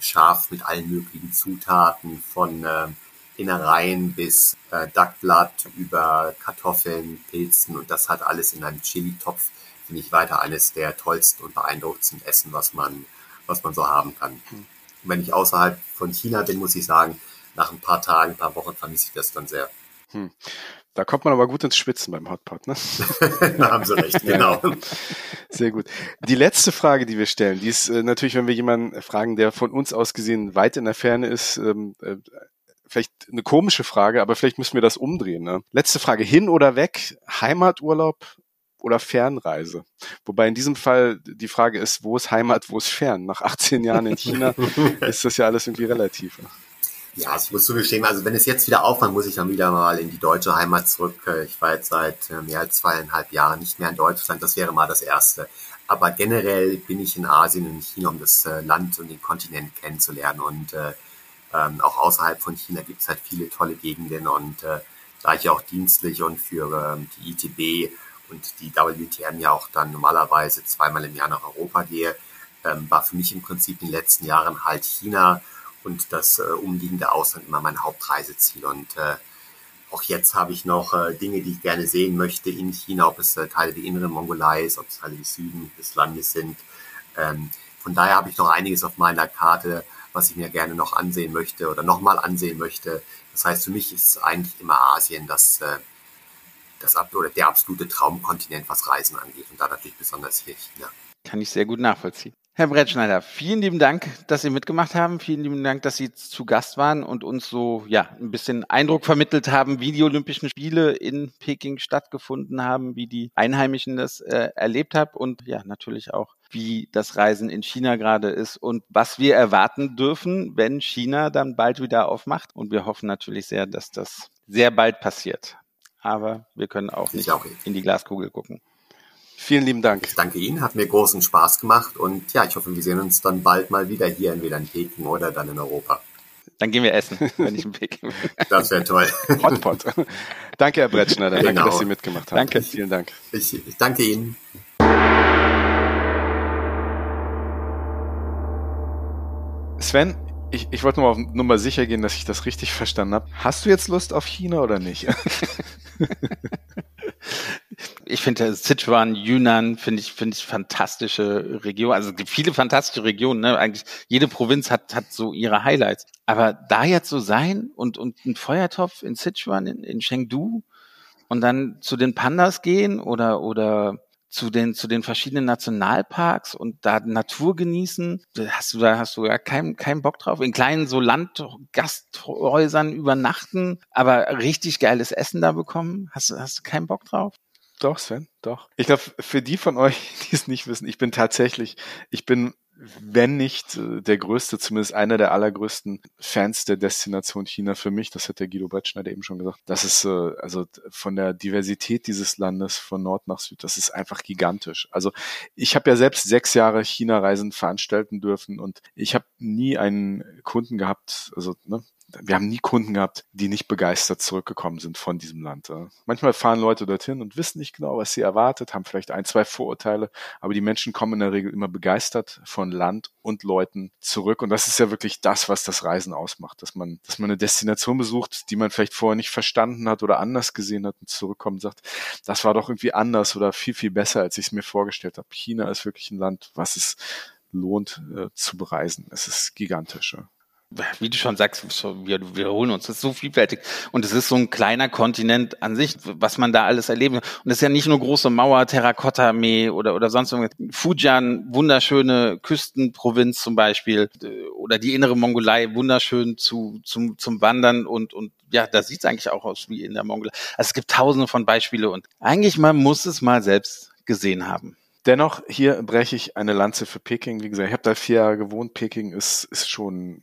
scharf mit allen möglichen Zutaten, von Innereien bis Duckblatt über Kartoffeln, Pilzen, und das hat alles in einem Chili-Topf, finde ich weiter eines der tollsten und beeindruckendsten Essen, was man so haben kann. Und wenn ich außerhalb von China bin, muss ich sagen, nach ein paar Tagen, ein paar Wochen vermisse ich das dann sehr. Da kommt man aber gut ins Schwitzen beim Hotpot, ne? Da haben Sie recht, genau. Ja. Sehr gut. Die letzte Frage, die wir stellen, die ist natürlich, wenn wir jemanden fragen, der von uns aus gesehen weit in der Ferne ist, vielleicht eine komische Frage, aber vielleicht müssen wir das umdrehen, ne? Letzte Frage, hin oder weg, Heimaturlaub oder Fernreise? Wobei in diesem Fall die Frage ist, wo ist Heimat, wo ist Fern? Nach 18 Jahren in China ist das ja alles irgendwie relativ. Ja, ich muss zugestehen, also wenn es jetzt wieder aufmacht, muss ich dann wieder mal in die deutsche Heimat zurück. Ich war jetzt seit mehr als 2,5 Jahren nicht mehr in Deutschland, das wäre mal das Erste. Aber generell bin ich in Asien und in China, um das Land und den Kontinent kennenzulernen. Und auch außerhalb von China gibt es halt viele tolle Gegenden. Und da ich ja auch dienstlich und für die ITB und die WTM ja auch dann normalerweise 2-mal im Jahr nach Europa gehe, war für mich im Prinzip in den letzten Jahren halt China und das umliegende Ausland immer mein Hauptreiseziel. Und auch jetzt habe ich noch Dinge, die ich gerne sehen möchte in China, ob es Teile der inneren Mongolei ist, ob es Teile des Süden des Landes sind. Von daher habe ich noch einiges auf meiner Karte, was ich mir gerne noch ansehen möchte oder nochmal ansehen möchte. Das heißt, für mich ist eigentlich immer Asien der absolute Traumkontinent, was Reisen angeht. Und da natürlich besonders hier China. Kann ich sehr gut nachvollziehen. Herr Brettschneider, vielen lieben Dank, dass Sie mitgemacht haben. Vielen lieben Dank, dass Sie zu Gast waren und uns so ein bisschen Eindruck vermittelt haben, wie die Olympischen Spiele in Peking stattgefunden haben, wie die Einheimischen das erlebt haben und natürlich auch, wie das Reisen in China gerade ist und was wir erwarten dürfen, wenn China dann bald wieder aufmacht. Und wir hoffen natürlich sehr, dass das sehr bald passiert. Aber wir können auch nicht in die Glaskugel gucken. Vielen lieben Dank. Ich danke Ihnen, hat mir großen Spaß gemacht und ich hoffe, wir sehen uns dann bald mal wieder hier, entweder in Peking oder dann in Europa. Dann gehen wir essen, wenn ich in Peking bin. Das wäre toll. Hotpot. Danke, Herr Brettschneider. Genau. Danke, dass Sie mitgemacht haben. Danke. Vielen Dank. Ich danke Ihnen. Sven, Ich wollte nur mal sicher gehen, dass ich das richtig verstanden habe. Hast du jetzt Lust auf China oder nicht? Ich finde Sichuan, Yunnan finde ich fantastische Regionen. Also es gibt viele fantastische Regionen, ne? Eigentlich jede Provinz hat so ihre Highlights. Aber da jetzt so sein und ein Feuertopf in Sichuan, in Chengdu und dann zu den Pandas gehen oder zu den verschiedenen Nationalparks und da Natur genießen, da hast du ja keinen Bock drauf. In kleinen so Landgasthäusern übernachten, aber richtig geiles Essen da bekommen, hast du keinen Bock drauf? Doch, Sven, doch. Ich glaube, für die von euch, die es nicht wissen, ich bin, wenn nicht der größte, zumindest einer der allergrößten Fans der Destination China für mich. Das hat der Guido Brettschneider eben schon gesagt. Das ist also von der Diversität dieses Landes von Nord nach Süd, das ist einfach gigantisch. Also ich habe ja selbst 6 Jahre China-Reisen veranstalten dürfen und ich habe nie einen Kunden gehabt, also ne, wir haben nie Kunden gehabt, die nicht begeistert zurückgekommen sind von diesem Land. Manchmal fahren Leute dorthin und wissen nicht genau, was sie erwartet, haben vielleicht 1, 2 Vorurteile, aber die Menschen kommen in der Regel immer begeistert von Land und Leuten zurück. Und das ist ja wirklich das, was das Reisen ausmacht, dass man eine Destination besucht, die man vielleicht vorher nicht verstanden hat oder anders gesehen hat und zurückkommt und sagt, das war doch irgendwie anders oder viel, viel besser, als ich es mir vorgestellt habe. China ist wirklich ein Land, was es lohnt zu bereisen. Es ist gigantisch. Ja. Wie du schon sagst, wir wiederholen uns, das ist so vielfältig und es ist so ein kleiner Kontinent an sich, was man da alles erleben kann. Und es ist ja nicht nur große Mauer, Terrakotta-Armee oder sonst irgendwas. Fujian, wunderschöne Küstenprovinz zum Beispiel oder die innere Mongolei, wunderschön zum Wandern und ja, da sieht es eigentlich auch aus wie in der Mongolei. Also es gibt tausende von Beispielen und eigentlich man muss es mal selbst gesehen haben. Dennoch, hier breche ich eine Lanze für Peking. Wie gesagt, ich habe da 4 Jahre gewohnt. Peking ist schon...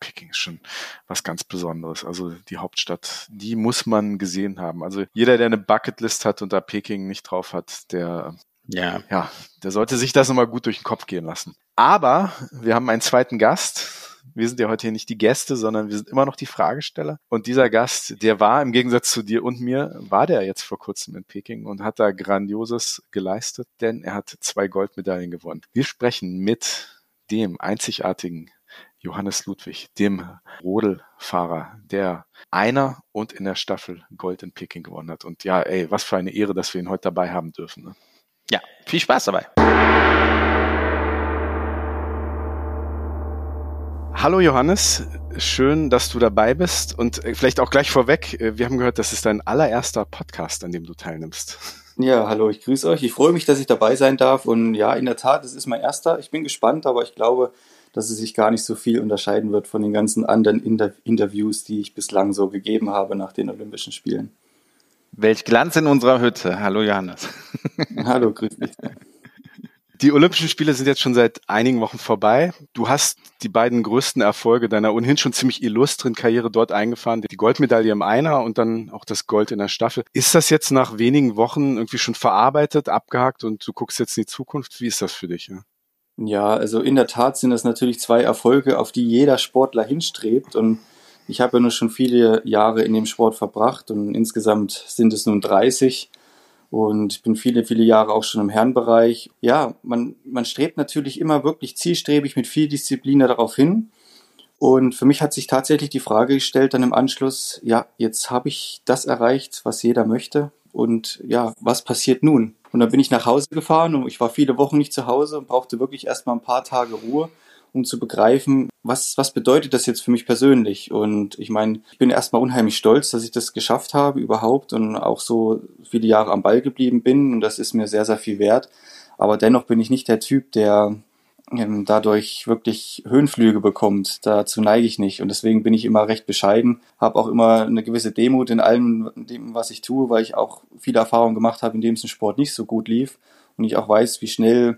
Peking ist schon was ganz Besonderes. Also die Hauptstadt, die muss man gesehen haben. Also jeder, der eine Bucketlist hat und da Peking nicht drauf hat, der sollte sich das nochmal gut durch den Kopf gehen lassen. Aber wir haben einen zweiten Gast. Wir sind ja heute hier nicht die Gäste, sondern wir sind immer noch die Fragesteller. Und dieser Gast, der war im Gegensatz zu dir und mir, war der jetzt vor kurzem in Peking und hat da Grandioses geleistet, denn er hat 2 Goldmedaillen gewonnen. Wir sprechen mit dem einzigartigen Johannes Ludwig, dem Rodelfahrer, der einer und in der Staffel Gold in Peking gewonnen hat. Und ja, ey, was für eine Ehre, dass wir ihn heute dabei haben dürfen. Ne? Ja, viel Spaß dabei. Hallo Johannes, schön, dass du dabei bist. Und vielleicht auch gleich vorweg, wir haben gehört, das ist dein allererster Podcast, an dem du teilnimmst. Ja, hallo, ich grüße euch. Ich freue mich, dass ich dabei sein darf. Und ja, in der Tat, es ist mein erster. Ich bin gespannt, aber ich glaube, dass es sich gar nicht so viel unterscheiden wird von den ganzen anderen Interviews, die ich bislang so gegeben habe nach den Olympischen Spielen. Welch Glanz in unserer Hütte. Hallo Johannes. Hallo, grüß dich. Die Olympischen Spiele sind jetzt schon seit einigen Wochen vorbei. Du hast die beiden größten Erfolge deiner ohnehin schon ziemlich illustren Karriere dort eingefahren. Die Goldmedaille im Einer und dann auch das Gold in der Staffel. Ist das jetzt nach wenigen Wochen irgendwie schon verarbeitet, abgehakt und du guckst jetzt in die Zukunft? Wie ist das für dich? Ja? Ja, also in der Tat sind das natürlich 2 Erfolge, auf die jeder Sportler hinstrebt und ich habe ja nun schon viele Jahre in dem Sport verbracht und insgesamt sind es nun 30 und ich bin viele, viele Jahre auch schon im Herrenbereich. Ja, man strebt natürlich immer wirklich zielstrebig mit viel Disziplin darauf hin und für mich hat sich tatsächlich die Frage gestellt dann im Anschluss, ja, jetzt habe ich das erreicht, was jeder möchte und ja, was passiert nun? Und dann bin ich nach Hause gefahren und ich war viele Wochen nicht zu Hause und brauchte wirklich erstmal ein paar Tage Ruhe, um zu begreifen, was bedeutet das jetzt für mich persönlich. Und ich meine, ich bin erstmal unheimlich stolz, dass ich das geschafft habe überhaupt und auch so viele Jahre am Ball geblieben bin und das ist mir sehr, sehr viel wert. Aber dennoch bin ich nicht der Typ, der dadurch wirklich Höhenflüge bekommt. Dazu neige ich nicht und deswegen bin ich immer recht bescheiden, habe auch immer eine gewisse Demut in allem, was ich tue, weil ich auch viele Erfahrungen gemacht habe, in dem es im Sport nicht so gut lief und ich auch weiß, wie schnell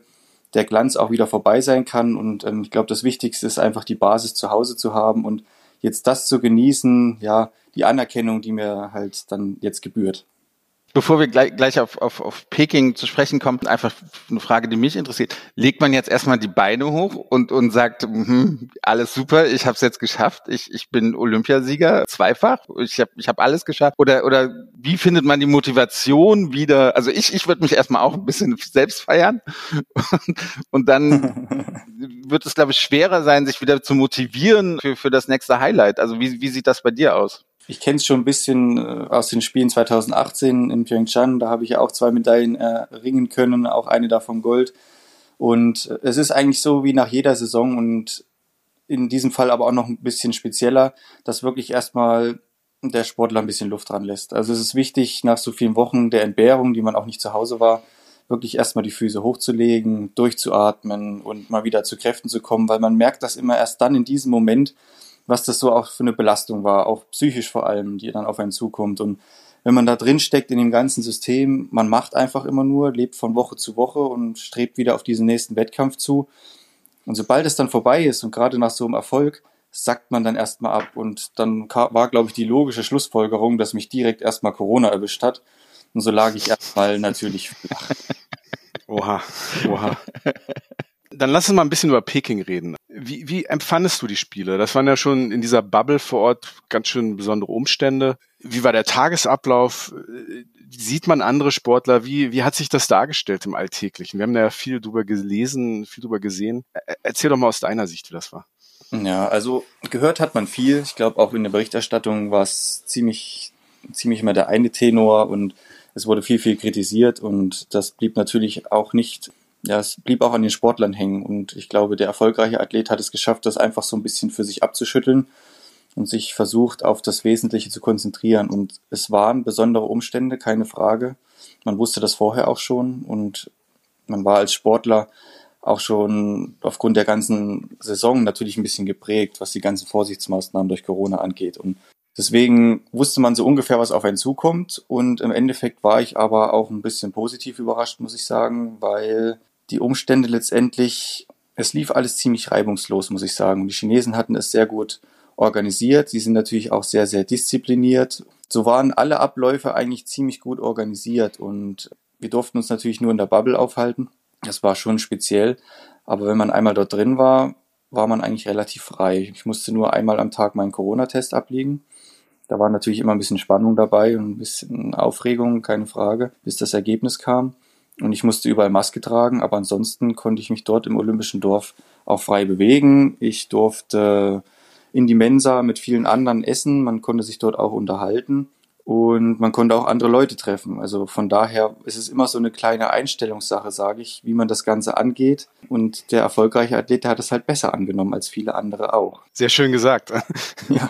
der Glanz auch wieder vorbei sein kann und ich glaube, das Wichtigste ist einfach die Basis zu Hause zu haben und jetzt das zu genießen, ja, die Anerkennung, die mir halt dann jetzt gebührt. Bevor wir gleich auf Peking zu sprechen kommen, einfach eine Frage, die mich interessiert. Legt man jetzt erstmal die Beine hoch und sagt, alles super, ich habe es jetzt geschafft, ich bin Olympiasieger, zweifach, ich hab alles geschafft? Oder wie findet man die Motivation wieder? Also ich würde mich erstmal auch ein bisschen selbst feiern und dann wird es, glaube ich, schwerer sein, sich wieder zu motivieren für das nächste Highlight. Also wie sieht das bei dir aus? Ich kenne es schon ein bisschen aus den Spielen 2018 in Pyeongchang. Da habe ich ja auch 2 Medaillen erringen können, auch eine davon Gold. Und es ist eigentlich so wie nach jeder Saison und in diesem Fall aber auch noch ein bisschen spezieller, dass wirklich erstmal der Sportler ein bisschen Luft dran lässt. Also es ist wichtig, nach so vielen Wochen der Entbehrung, die man auch nicht zu Hause war, wirklich erstmal die Füße hochzulegen, durchzuatmen und mal wieder zu Kräften zu kommen, weil man merkt das immer erst dann in diesem Moment, was das so auch für eine Belastung war, auch psychisch vor allem, die dann auf einen zukommt. Und wenn man da drin steckt in dem ganzen System, man macht einfach immer nur, lebt von Woche zu Woche und strebt wieder auf diesen nächsten Wettkampf zu. Und sobald es dann vorbei ist und gerade nach so einem Erfolg, sackt man dann erstmal ab. Und dann war, glaube ich, die logische Schlussfolgerung, dass mich direkt erstmal Corona erwischt hat. Und so lag ich erstmal natürlich flach. Oha, oha. Dann lass uns mal ein bisschen über Peking reden. Wie empfandest du die Spiele? Das waren ja schon in dieser Bubble vor Ort ganz schön besondere Umstände. Wie war der Tagesablauf? Sieht man andere Sportler? Wie hat sich das dargestellt im Alltäglichen? Wir haben da ja viel drüber gelesen, viel drüber gesehen. Erzähl doch mal aus deiner Sicht, wie das war. Ja, also gehört hat man viel. Ich glaube, auch in der Berichterstattung war es ziemlich immer der eine Tenor und es wurde viel, viel kritisiert und das blieb natürlich auch nicht, ja, es blieb auch an den Sportlern hängen und ich glaube, der erfolgreiche Athlet hat es geschafft, das einfach so ein bisschen für sich abzuschütteln und sich versucht, auf das Wesentliche zu konzentrieren und es waren besondere Umstände, keine Frage. Man wusste das vorher auch schon und man war als Sportler auch schon aufgrund der ganzen Saison natürlich ein bisschen geprägt, was die ganzen Vorsichtsmaßnahmen durch Corona angeht und deswegen wusste man so ungefähr, was auf einen zukommt und im Endeffekt war ich aber auch ein bisschen positiv überrascht, muss ich sagen, weil die Umstände letztendlich, es lief alles ziemlich reibungslos, muss ich sagen. Und die Chinesen hatten es sehr gut organisiert, sie sind natürlich auch sehr, sehr diszipliniert. So waren alle Abläufe eigentlich ziemlich gut organisiert und wir durften uns natürlich nur in der Bubble aufhalten. Das war schon speziell, aber wenn man einmal dort drin war, war man eigentlich relativ frei. Ich musste nur einmal am Tag meinen Corona-Test ablegen. Da war natürlich immer ein bisschen Spannung dabei und ein bisschen Aufregung, keine Frage, bis das Ergebnis kam. Und ich musste überall Maske tragen, aber ansonsten konnte ich mich dort im Olympischen Dorf auch frei bewegen. Ich durfte in die Mensa mit vielen anderen essen, man konnte sich dort auch unterhalten und man konnte auch andere Leute treffen. Also von daher ist es immer so eine kleine Einstellungssache, sage ich, wie man das Ganze angeht. Und der erfolgreiche Athlet, der hat es halt besser angenommen als viele andere auch. Sehr schön gesagt. Ja.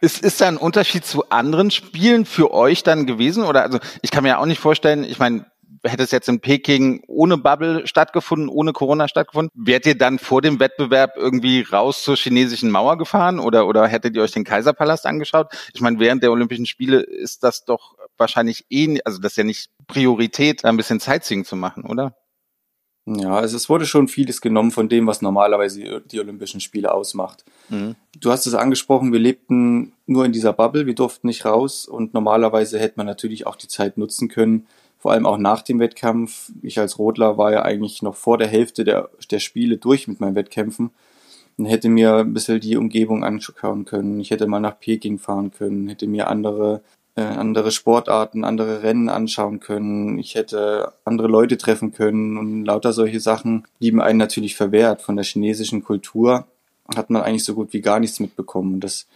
Ist da ein Unterschied zu anderen Spielen für euch dann gewesen? Oder also ich kann mir ja auch nicht vorstellen, ich meine, hätte es jetzt in Peking ohne Bubble stattgefunden, ohne Corona stattgefunden, wärt ihr dann vor dem Wettbewerb irgendwie raus zur chinesischen Mauer gefahren oder hättet ihr euch den Kaiserpalast angeschaut? Ich meine, während der Olympischen Spiele ist das doch wahrscheinlich also das ist ja nicht Priorität, ein bisschen Sightseeing zu machen, oder? Ja, also es wurde schon vieles genommen von dem, was normalerweise die Olympischen Spiele ausmacht. Mhm. Du hast es angesprochen, wir lebten nur in dieser Bubble, wir durften nicht raus und normalerweise hätte man natürlich auch die Zeit nutzen können, vor allem auch nach dem Wettkampf. Ich als Rodler war ja eigentlich noch vor der Hälfte der Spiele durch mit meinen Wettkämpfen und hätte mir ein bisschen die Umgebung anschauen können. Ich hätte mal nach Peking fahren können, hätte mir andere Sportarten, andere Rennen anschauen können. Ich hätte andere Leute treffen können und lauter solche Sachen blieben einem natürlich verwehrt. Von der chinesischen Kultur hat man eigentlich so gut wie gar nichts mitbekommen. Und das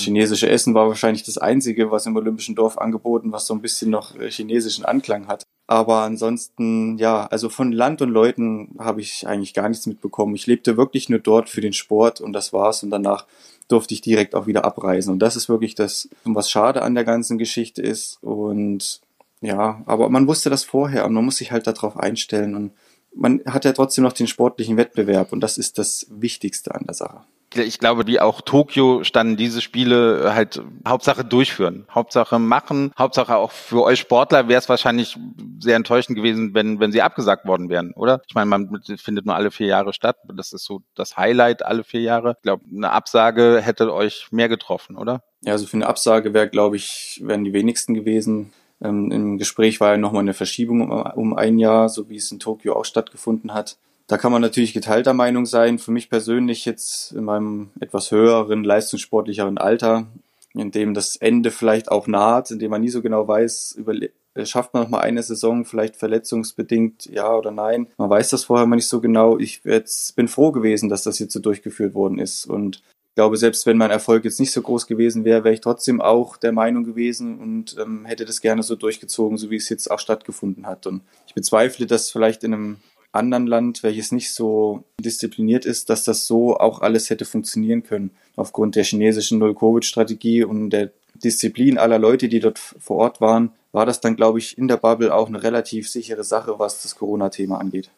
chinesische Essen war wahrscheinlich das Einzige, was im Olympischen Dorf angeboten, was so ein bisschen noch chinesischen Anklang hat. Aber ansonsten, ja, also von Land und Leuten habe ich eigentlich gar nichts mitbekommen. Ich lebte wirklich nur dort für den Sport und das war's. Und danach durfte ich direkt auch wieder abreisen. Und das ist wirklich das, was schade an der ganzen Geschichte ist. Und ja, aber man wusste das vorher und man muss sich halt darauf einstellen. Und man hat ja trotzdem noch den sportlichen Wettbewerb. Und das ist das Wichtigste an der Sache. Ich glaube, wie auch Tokio standen diese Spiele halt Hauptsache durchführen, Hauptsache machen, Hauptsache auch für euch Sportler wäre es wahrscheinlich sehr enttäuschend gewesen, wenn sie abgesagt worden wären, oder? Ich meine, man findet nur alle 4 Jahre statt, das ist so das Highlight alle 4 Jahre. Ich glaube, eine Absage hätte euch mehr getroffen, oder? Ja, also für eine Absage wären die wenigsten gewesen. Im Gespräch war ja nochmal eine Verschiebung um ein Jahr, so wie es in Tokio auch stattgefunden hat. Da kann man natürlich geteilter Meinung sein. Für mich persönlich jetzt in meinem etwas höheren, leistungssportlicheren Alter, in dem das Ende vielleicht auch naht, in dem man nie so genau weiß, schafft man noch mal eine Saison, vielleicht verletzungsbedingt, ja oder nein. Man weiß das vorher mal nicht so genau. Ich bin froh gewesen, dass das jetzt so durchgeführt worden ist. Und ich glaube, selbst wenn mein Erfolg jetzt nicht so groß gewesen wäre, wäre ich trotzdem auch der Meinung gewesen und hätte das gerne so durchgezogen, so wie es jetzt auch stattgefunden hat. Und ich bezweifle, dass vielleicht in einem anderen Land, welches nicht so diszipliniert ist, dass das so auch alles hätte funktionieren können. Aufgrund der chinesischen Null-Covid-Strategie und der Disziplin aller Leute, die dort vor Ort waren, war das dann, glaube ich, in der Bubble auch eine relativ sichere Sache, was das Corona-Thema angeht.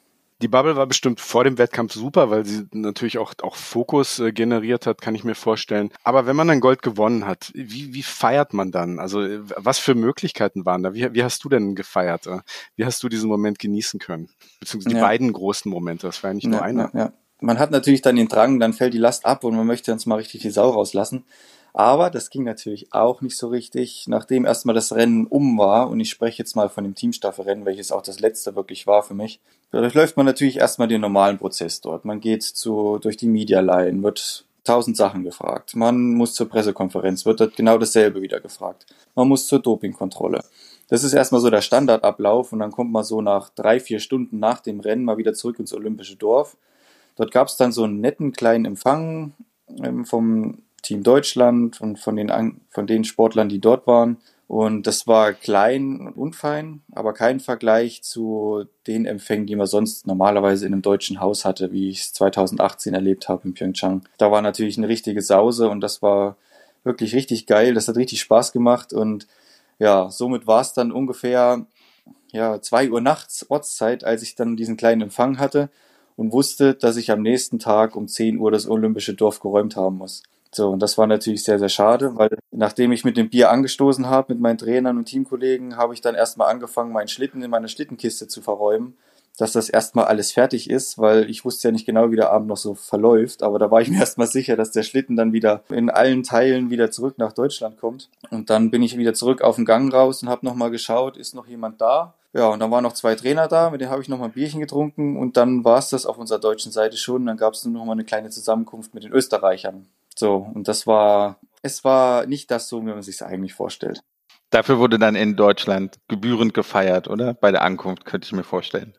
Die Bubble war bestimmt vor dem Wettkampf super, weil sie natürlich auch Fokus generiert hat, kann ich mir vorstellen. Aber wenn man dann Gold gewonnen hat, wie feiert man dann? Also was für Möglichkeiten waren da? Wie hast du denn gefeiert? Wie hast du diesen Moment genießen können? Beziehungsweise die beiden großen Momente, das war ja nicht nur einer. Ja. Man hat natürlich dann den Drang, dann fällt die Last ab und man möchte uns mal richtig die Sau rauslassen. Aber das ging natürlich auch nicht so richtig, nachdem erstmal das Rennen um war, und ich spreche jetzt mal von dem Teamstaffelrennen, welches auch das letzte wirklich war für mich. Dadurch läuft man natürlich erstmal den normalen Prozess dort. Man geht durch die Media Line, wird 1000 Sachen gefragt. Man muss zur Pressekonferenz, wird dort genau dasselbe wieder gefragt. Man muss zur Dopingkontrolle. Das ist erstmal so der Standardablauf, und dann kommt man so nach 3-4 Stunden nach dem Rennen mal wieder zurück ins Olympische Dorf. Dort gab es dann so einen netten kleinen Empfang vom Team Deutschland und von den Sportlern, die dort waren. Und das war klein und unfein, aber kein Vergleich zu den Empfängen, die man sonst normalerweise in einem deutschen Haus hatte, wie ich es 2018 erlebt habe in Pyeongchang. Da war natürlich eine richtige Sause, und das war wirklich richtig geil. Das hat richtig Spaß gemacht, und ja, somit war es dann ungefähr 2 Uhr nachts Ortszeit, als ich dann diesen kleinen Empfang hatte und wusste, dass ich am nächsten Tag um 10 Uhr das Olympische Dorf geräumt haben muss. So, und das war natürlich sehr, sehr schade, weil nachdem ich mit dem Bier angestoßen habe, mit meinen Trainern und Teamkollegen, habe ich dann erstmal angefangen, meinen Schlitten in meiner Schlittenkiste zu verräumen, dass das erstmal alles fertig ist, weil ich wusste ja nicht genau, wie der Abend noch so verläuft, aber da war ich mir erstmal sicher, dass der Schlitten dann wieder in allen Teilen wieder zurück nach Deutschland kommt. Und dann bin ich wieder zurück auf den Gang raus und habe nochmal geschaut, ist noch jemand da? Ja, und dann waren noch 2 Trainer da, mit denen habe ich nochmal ein Bierchen getrunken, und dann war es das auf unserer deutschen Seite schon. Dann gab es nur nochmal eine kleine Zusammenkunft mit den Österreichern. So, und es war nicht das so, wie man sich es eigentlich vorstellt. Dafür wurde dann in Deutschland gebührend gefeiert, oder? Bei der Ankunft, könnte ich mir vorstellen.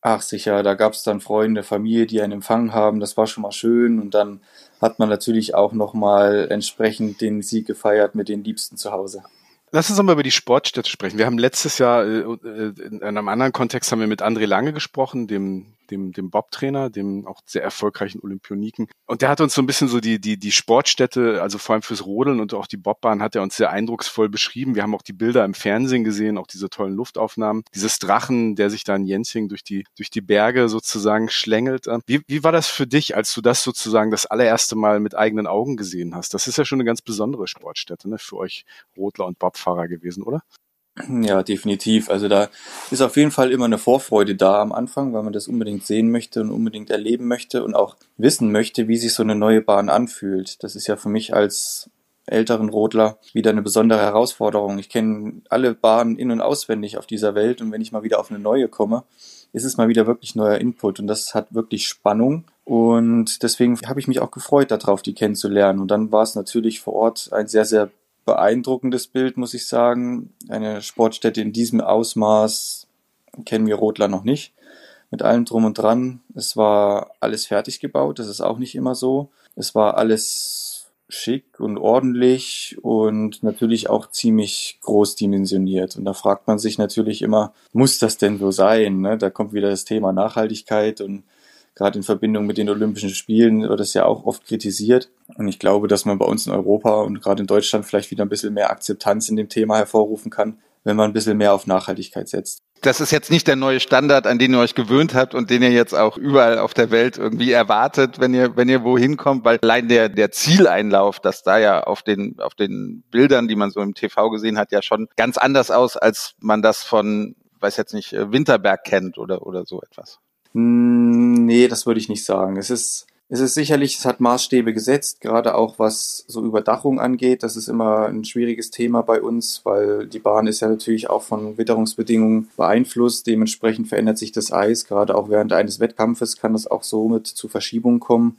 Ach sicher, da gab es dann Freunde, Familie, die einen Empfang haben, das war schon mal schön, und dann hat man natürlich auch nochmal entsprechend den Sieg gefeiert mit den Liebsten zu Hause. Lass uns nochmal über die Sportstätte sprechen. Wir haben letztes Jahr in einem anderen Kontext haben wir mit André Lange gesprochen, dem Bob-Trainer, dem auch sehr erfolgreichen Olympioniken. Und der hat uns so ein bisschen so die Sportstätte, also vor allem fürs Rodeln und auch die Bobbahn, hat er uns sehr eindrucksvoll beschrieben. Wir haben auch die Bilder im Fernsehen gesehen, auch diese tollen Luftaufnahmen. Dieses Drachen, der sich da in Jentzing durch die Berge sozusagen schlängelt. Wie war das für dich, als du das sozusagen das allererste Mal mit eigenen Augen gesehen hast? Das ist ja schon eine ganz besondere Sportstätte, ne, für euch Rodler und Bobfahrer gewesen, oder? Ja, definitiv. Also da ist auf jeden Fall immer eine Vorfreude da am Anfang, weil man das unbedingt sehen möchte und unbedingt erleben möchte und auch wissen möchte, wie sich so eine neue Bahn anfühlt. Das ist ja für mich als älteren Rodler wieder eine besondere Herausforderung. Ich kenne alle Bahnen in- und auswendig auf dieser Welt, und wenn ich mal wieder auf eine neue komme, ist es mal wieder wirklich neuer Input, und das hat wirklich Spannung, und deswegen habe ich mich auch gefreut darauf, die kennenzulernen, und dann war es natürlich vor Ort ein sehr, sehr beeindruckendes Bild, muss ich sagen. Eine Sportstätte in diesem Ausmaß kennen wir Rodler noch nicht. Mit allem drum und dran. Es war alles fertig gebaut, das ist auch nicht immer so. Es war alles schick und ordentlich und natürlich auch ziemlich großdimensioniert. Und da fragt man sich natürlich immer, muss das denn so sein? Ne? Da kommt wieder das Thema Nachhaltigkeit, und gerade in Verbindung mit den Olympischen Spielen wird das ja auch oft kritisiert. Und ich glaube, dass man bei uns in Europa und gerade in Deutschland vielleicht wieder ein bisschen mehr Akzeptanz in dem Thema hervorrufen kann, wenn man ein bisschen mehr auf Nachhaltigkeit setzt. Das ist jetzt nicht der neue Standard, an den ihr euch gewöhnt habt und den ihr jetzt auch überall auf der Welt irgendwie erwartet, wenn ihr wohin kommt, weil allein der Zieleinlauf, das da ja auf den Bildern, die man so im TV gesehen hat, ja schon ganz anders aus, als man das von, weiß jetzt nicht, Winterberg kennt oder so etwas. Nee, das würde ich nicht sagen. Es ist sicherlich, es hat Maßstäbe gesetzt, gerade auch was so Überdachung angeht. Das ist immer ein schwieriges Thema bei uns, weil die Bahn ist ja natürlich auch von Witterungsbedingungen beeinflusst. Dementsprechend verändert sich das Eis. Gerade auch während eines Wettkampfes kann das auch somit zu Verschiebungen kommen.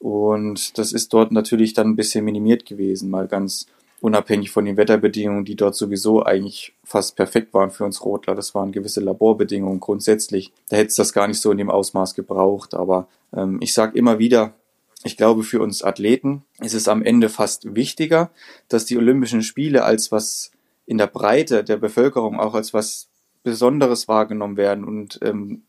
Und das ist dort natürlich dann ein bisschen minimiert gewesen, mal ganz unabhängig von den Wetterbedingungen, die dort sowieso eigentlich fast perfekt waren für uns Rotler. Das waren gewisse Laborbedingungen grundsätzlich. Da hätte es das gar nicht so in dem Ausmaß gebraucht. Aber ich sage immer wieder, ich glaube, für uns Athleten ist es am Ende fast wichtiger, dass die Olympischen Spiele als was in der Breite der Bevölkerung auch als was Besonderes wahrgenommen werden und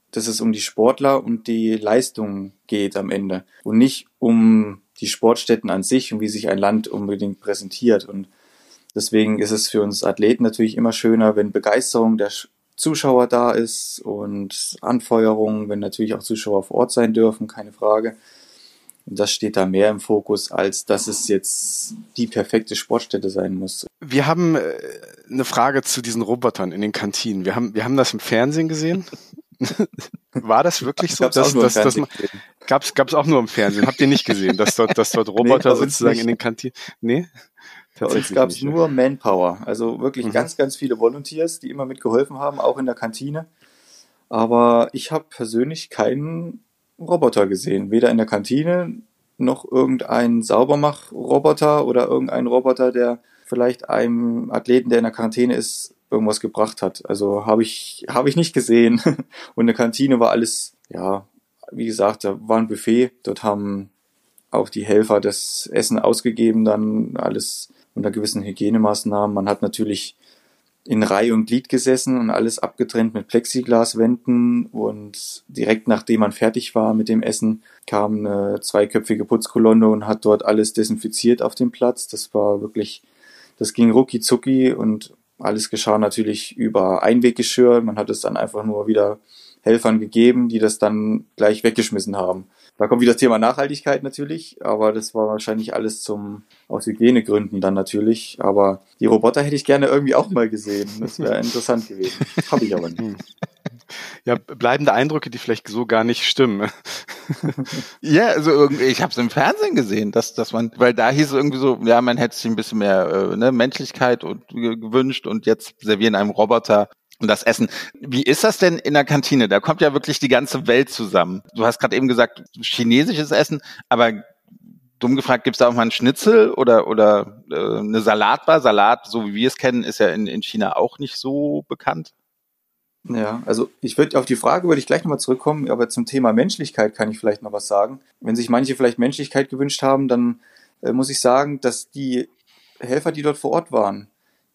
dass es um die Sportler und die Leistungen geht am Ende und nicht um die Sportstätten an sich und wie sich ein Land unbedingt präsentiert. Und deswegen ist es für uns Athleten natürlich immer schöner, wenn Begeisterung der Zuschauer da ist und Anfeuerung, wenn natürlich auch Zuschauer vor Ort sein dürfen, keine Frage. Und das steht da mehr im Fokus, als dass es jetzt die perfekte Sportstätte sein muss. Wir haben eine Frage zu diesen Robotern in den Kantinen. Wir haben das im Fernsehen gesehen. War das wirklich so? Gab's auch nur im Fernsehen. Habt ihr nicht gesehen, dass dort Roboter sozusagen in den Kantinen? Nee? Tatsächlich. Es gab nur Manpower. Also wirklich ganz, ganz viele Volunteers, die immer mitgeholfen haben, auch in der Kantine. Aber ich habe persönlich keinen Roboter gesehen. Weder in der Kantine noch irgendein Saubermach-Roboter oder irgendein Roboter, der vielleicht einem Athleten, der in der Quarantäne ist, irgendwas gebracht hat. Also habe ich nicht gesehen. Und in der Kantine war alles, ja, wie gesagt, da war ein Buffet. Dort haben auch die Helfer das Essen ausgegeben, dann alles unter gewissen Hygienemaßnahmen. Man hat natürlich in Reihe und Glied gesessen und alles abgetrennt mit Plexiglaswänden und direkt nachdem man fertig war mit dem Essen, kam eine zweiköpfige Putzkolonne und hat dort alles desinfiziert auf dem Platz. Das war wirklich, das ging rucki zucki und alles geschah natürlich über Einweggeschirr. Man hat es dann einfach nur wieder Helfern gegeben, die das dann gleich weggeschmissen haben. Da kommt wieder das Thema Nachhaltigkeit natürlich, aber das war wahrscheinlich alles aus Hygienegründen dann natürlich. Aber die Roboter hätte ich gerne irgendwie auch mal gesehen. Das wäre interessant gewesen. Habe ich aber nicht. Ja, bleibende Eindrücke, die vielleicht so gar nicht stimmen. Ja, also irgendwie, ich habe es im Fernsehen gesehen, dass man, weil da hieß es irgendwie so, ja, man hätte sich ein bisschen mehr Menschlichkeit und gewünscht und jetzt servieren einem Roboter und das Essen. Wie ist das denn in der Kantine? Da kommt ja wirklich die ganze Welt zusammen. Du hast gerade eben gesagt, chinesisches Essen, aber dumm gefragt, gibt es da auch mal einen Schnitzel oder eine Salatbar? Salat, so wie wir es kennen, ist ja in China auch nicht so bekannt. Ja, also auf die Frage würde ich gleich nochmal zurückkommen, aber zum Thema Menschlichkeit kann ich vielleicht noch was sagen. Wenn sich manche vielleicht Menschlichkeit gewünscht haben, dann muss ich sagen, dass die Helfer, die dort vor Ort waren,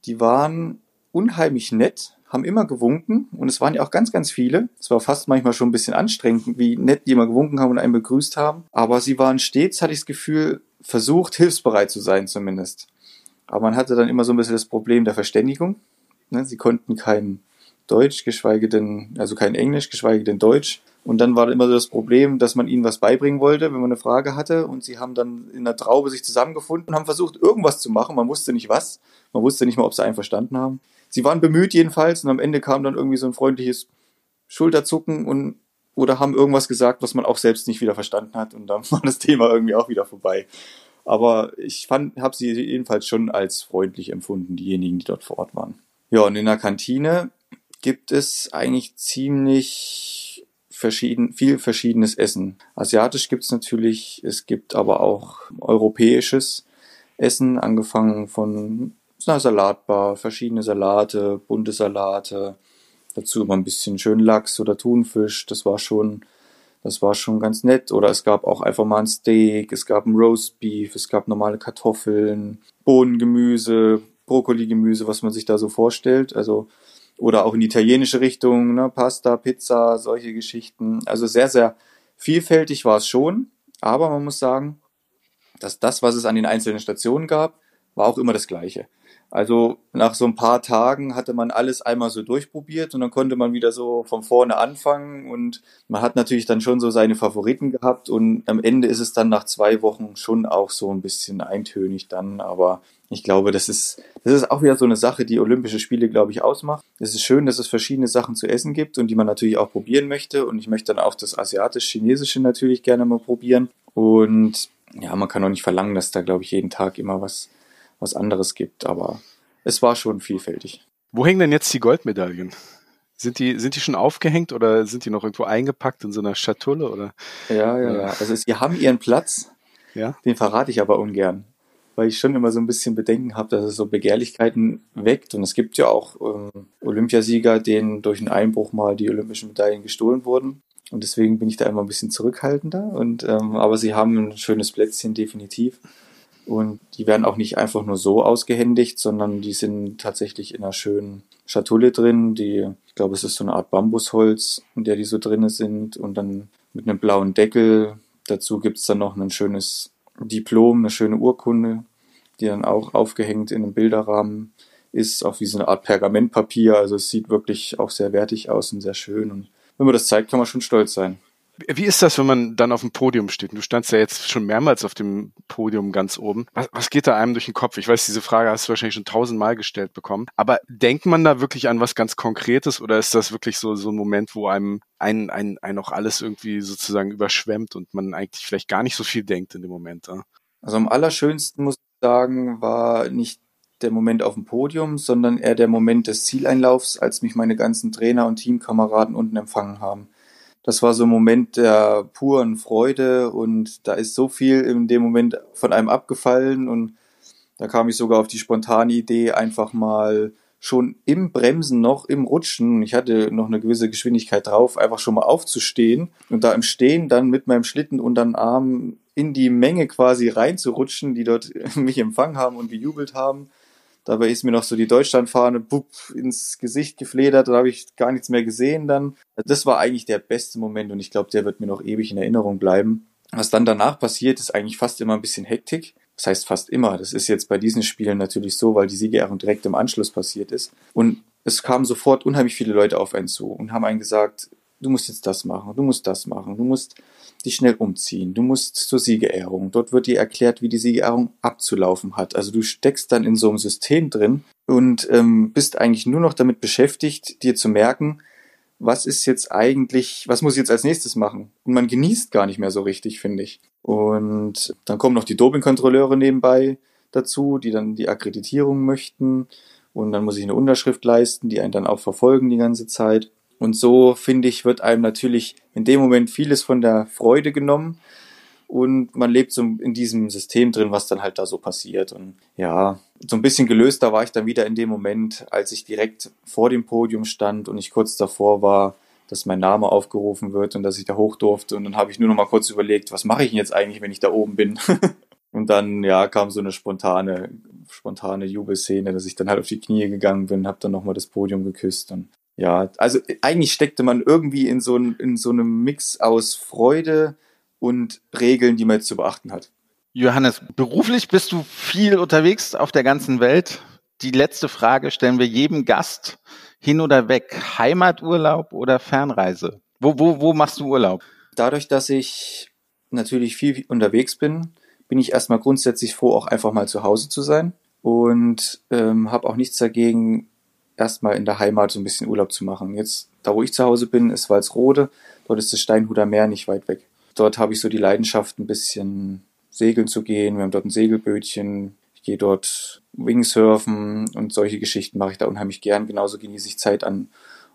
die waren unheimlich nett, haben immer gewunken und es waren ja auch ganz, ganz viele. Es war fast manchmal schon ein bisschen anstrengend, wie nett die immer gewunken haben und einen begrüßt haben. Aber sie waren stets, hatte ich das Gefühl, versucht, hilfsbereit zu sein zumindest. Aber man hatte dann immer so ein bisschen das Problem der Verständigung. Sie konnten kein Deutsch, kein Englisch, geschweige denn Deutsch. Und dann war immer so das Problem, dass man ihnen was beibringen wollte, wenn man eine Frage hatte. Und sie haben dann in der Traube sich zusammengefunden und haben versucht, irgendwas zu machen. Man wusste nicht was. Man wusste nicht mal, ob sie einen verstanden haben. Sie waren bemüht jedenfalls und am Ende kam dann irgendwie so ein freundliches Schulterzucken oder haben irgendwas gesagt, was man auch selbst nicht wieder verstanden hat und dann war das Thema irgendwie auch wieder vorbei. Aber ich habe sie jedenfalls schon als freundlich empfunden, diejenigen, die dort vor Ort waren. Ja, und in der Kantine gibt es eigentlich ziemlich viel verschiedenes Essen. Asiatisch gibt es natürlich, es gibt aber auch europäisches Essen, angefangen von eine Salatbar, verschiedene Salate, bunte Salate, dazu immer ein bisschen schön Lachs oder Thunfisch, das war schon ganz nett. Oder es gab auch einfach mal ein Steak, es gab ein Roastbeef, es gab normale Kartoffeln, Bohnengemüse, Brokkoligemüse, was man sich da so vorstellt. Also, oder auch in die italienische Richtung, ne, Pasta, Pizza, solche Geschichten. Also sehr, sehr vielfältig war es schon, aber man muss sagen, dass das, was es an den einzelnen Stationen gab, war auch immer das Gleiche. Also nach so ein paar Tagen hatte man alles einmal so durchprobiert und dann konnte man wieder so von vorne anfangen und man hat natürlich dann schon so seine Favoriten gehabt und am Ende ist es dann nach 2 Wochen schon auch so ein bisschen eintönig dann, aber ich glaube, das ist auch wieder so eine Sache, die Olympische Spiele, glaube ich, ausmacht. Es ist schön, dass es verschiedene Sachen zu essen gibt und die man natürlich auch probieren möchte und ich möchte dann auch das Asiatisch-Chinesische natürlich gerne mal probieren und ja, man kann auch nicht verlangen, dass da, glaube ich, jeden Tag immer was anderes gibt, aber es war schon vielfältig. Wo hängen denn jetzt die Goldmedaillen? Sind die schon aufgehängt oder sind die noch irgendwo eingepackt in so einer Schatulle? Oder? Ja. Also sie haben ihren Platz, ja? Den verrate ich aber ungern. weil ich schon immer so ein bisschen Bedenken habe, dass es so Begehrlichkeiten weckt. Und es gibt ja auch Olympiasieger, denen durch einen Einbruch mal die olympischen Medaillen gestohlen wurden. Und deswegen bin ich da immer ein bisschen zurückhaltender. Und, aber sie haben ein schönes Plätzchen, definitiv. Und die werden auch nicht einfach nur so ausgehändigt, sondern die sind tatsächlich in einer schönen Schatulle drin. Die, ich glaube, es ist so eine Art Bambusholz, in der die so drin sind. Und dann mit einem blauen Deckel. Dazu gibt's dann noch ein schönes Diplom, eine schöne Urkunde, die dann auch aufgehängt in einem Bilderrahmen ist, auch wie so eine Art Pergamentpapier. Also es sieht wirklich auch sehr wertig aus und sehr schön. Und wenn man das zeigt, kann man schon stolz sein. Wie ist das, wenn man dann auf dem Podium steht? Du standst ja jetzt schon mehrmals auf dem Podium ganz oben. Was geht da einem durch den Kopf? Ich weiß, diese Frage hast du wahrscheinlich schon 1000-mal gestellt bekommen. Aber denkt man da wirklich an was ganz Konkretes oder ist das wirklich so ein Moment, wo einem ein auch alles irgendwie sozusagen überschwemmt und man eigentlich vielleicht gar nicht so viel denkt in dem Moment? Ja? Also am allerschönsten, muss ich sagen, war nicht der Moment auf dem Podium, sondern eher der Moment des Zieleinlaufs, als mich meine ganzen Trainer und Teamkameraden unten empfangen haben. Das war so ein Moment der puren Freude und da ist so viel in dem Moment von einem abgefallen und da kam ich sogar auf die spontane Idee, einfach mal schon im Bremsen noch, im Rutschen, ich hatte noch eine gewisse Geschwindigkeit drauf, einfach schon mal aufzustehen und da im Stehen dann mit meinem Schlitten unter den Arm in die Menge quasi reinzurutschen, die dort mich empfangen haben und gejubelt haben. Dabei ist mir noch so die Deutschlandfahne ins Gesicht gefledert, da habe ich gar nichts mehr gesehen dann. Das war eigentlich der beste Moment und ich glaube, der wird mir noch ewig in Erinnerung bleiben. Was dann danach passiert, ist eigentlich fast immer ein bisschen Hektik. Das heißt fast immer, das ist jetzt bei diesen Spielen natürlich so, weil die Siegerehrung direkt im Anschluss passiert ist. Und es kamen sofort unheimlich viele Leute auf einen zu und haben einen gesagt, du musst jetzt das machen, du musst das machen, du musst dich schnell umziehen, du musst zur Siegerehrung. Dort wird dir erklärt, wie die Siegerehrung abzulaufen hat. Also du steckst dann in so einem System drin und bist eigentlich nur noch damit beschäftigt, dir zu merken, was muss ich jetzt als nächstes machen? Und man genießt gar nicht mehr so richtig, finde ich. Und dann kommen noch die Dopingkontrolleure nebenbei dazu, die dann die Akkreditierung möchten. Und dann muss ich eine Unterschrift leisten, die einen dann auch verfolgen die ganze Zeit. Und so, finde ich, wird einem natürlich in dem Moment vieles von der Freude genommen und man lebt so in diesem System drin, was dann halt da so passiert. Und ja, so ein bisschen gelöster war ich dann wieder in dem Moment, als ich direkt vor dem Podium stand und ich kurz davor war, dass mein Name aufgerufen wird und dass ich da hoch durfte. Und dann habe ich nur noch mal kurz überlegt, was mache ich denn jetzt eigentlich, wenn ich da oben bin? Und dann, ja, kam so eine spontane Jubelszene, dass ich dann halt auf die Knie gegangen bin, habe dann nochmal das Podium geküsst und ja, also eigentlich steckte man irgendwie in so einem Mix aus Freude und Regeln, die man jetzt zu beachten hat. Johannes, beruflich bist du viel unterwegs auf der ganzen Welt. Die letzte Frage stellen wir jedem Gast, hin oder weg. Heimaturlaub oder Fernreise? Wo machst du Urlaub? Dadurch, dass ich natürlich viel unterwegs bin, bin ich erstmal grundsätzlich froh, auch einfach mal zu Hause zu sein und habe auch nichts dagegen, erstmal in der Heimat so ein bisschen Urlaub zu machen. Jetzt, da wo ich zu Hause bin, ist Walsrode. Dort ist das Steinhuder Meer nicht weit weg. Dort habe ich so die Leidenschaft, ein bisschen segeln zu gehen. Wir haben dort ein Segelbötchen. Ich gehe dort Wingsurfen und solche Geschichten mache ich da unheimlich gern. Genauso genieße ich Zeit an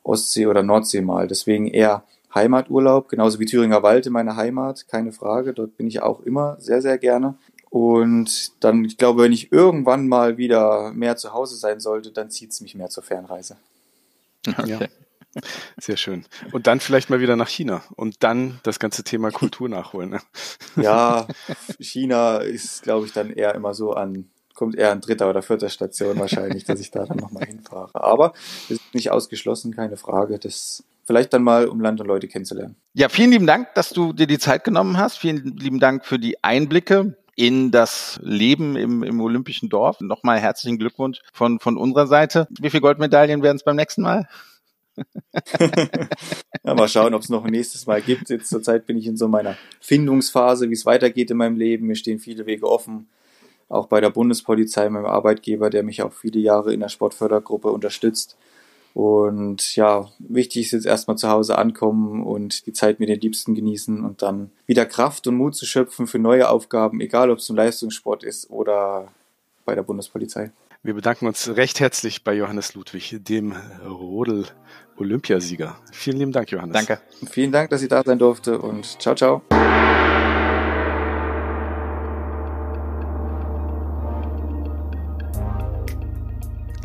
Ostsee oder Nordsee mal. Deswegen eher Heimaturlaub, genauso wie Thüringer Wald in meiner Heimat, keine Frage. Dort bin ich auch immer sehr, sehr gerne. Und dann, ich glaube, wenn ich irgendwann mal wieder mehr zu Hause sein sollte, dann zieht es mich mehr zur Fernreise. Okay. Ja. Sehr schön. Und dann vielleicht mal wieder nach China und dann das ganze Thema Kultur nachholen. Ne? Ja, China ist, glaube ich, dann eher immer so kommt eher an dritter oder vierter Station wahrscheinlich, dass ich da dann nochmal hinfahre. Aber das ist nicht ausgeschlossen, keine Frage, das vielleicht dann mal, um Land und Leute kennenzulernen. Ja, vielen lieben Dank, dass du dir die Zeit genommen hast. Vielen lieben Dank für die Einblicke in das Leben im olympischen Dorf. Nochmal herzlichen Glückwunsch von unserer Seite. Wie viele Goldmedaillen werden es beim nächsten Mal? Ja, mal schauen, ob es noch ein nächstes Mal gibt. Jetzt zurzeit bin ich in so meiner Findungsphase, wie es weitergeht in meinem Leben. Mir stehen viele Wege offen. Auch bei der Bundespolizei, meinem Arbeitgeber, der mich auch viele Jahre in der Sportfördergruppe unterstützt. Und ja, wichtig ist jetzt erstmal zu Hause ankommen und die Zeit mit den Liebsten genießen und dann wieder Kraft und Mut zu schöpfen für neue Aufgaben, egal ob es im Leistungssport ist oder bei der Bundespolizei. Wir bedanken uns recht herzlich bei Johannes Ludwig, dem Rodel-Olympiasieger. Vielen lieben Dank, Johannes. Danke. Vielen Dank, dass ich da sein durfte und ciao, ciao.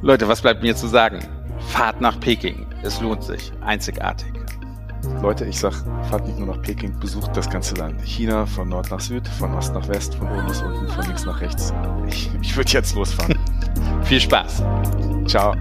Leute, was bleibt mir zu sagen? Fahrt nach Peking. Es lohnt sich. Einzigartig. Leute, ich sag, fahrt nicht nur nach Peking, besucht das ganze Land. China von Nord nach Süd, von Ost nach West, von oben bis unten, von links nach rechts. Ich würde jetzt losfahren. Viel Spaß. Ciao.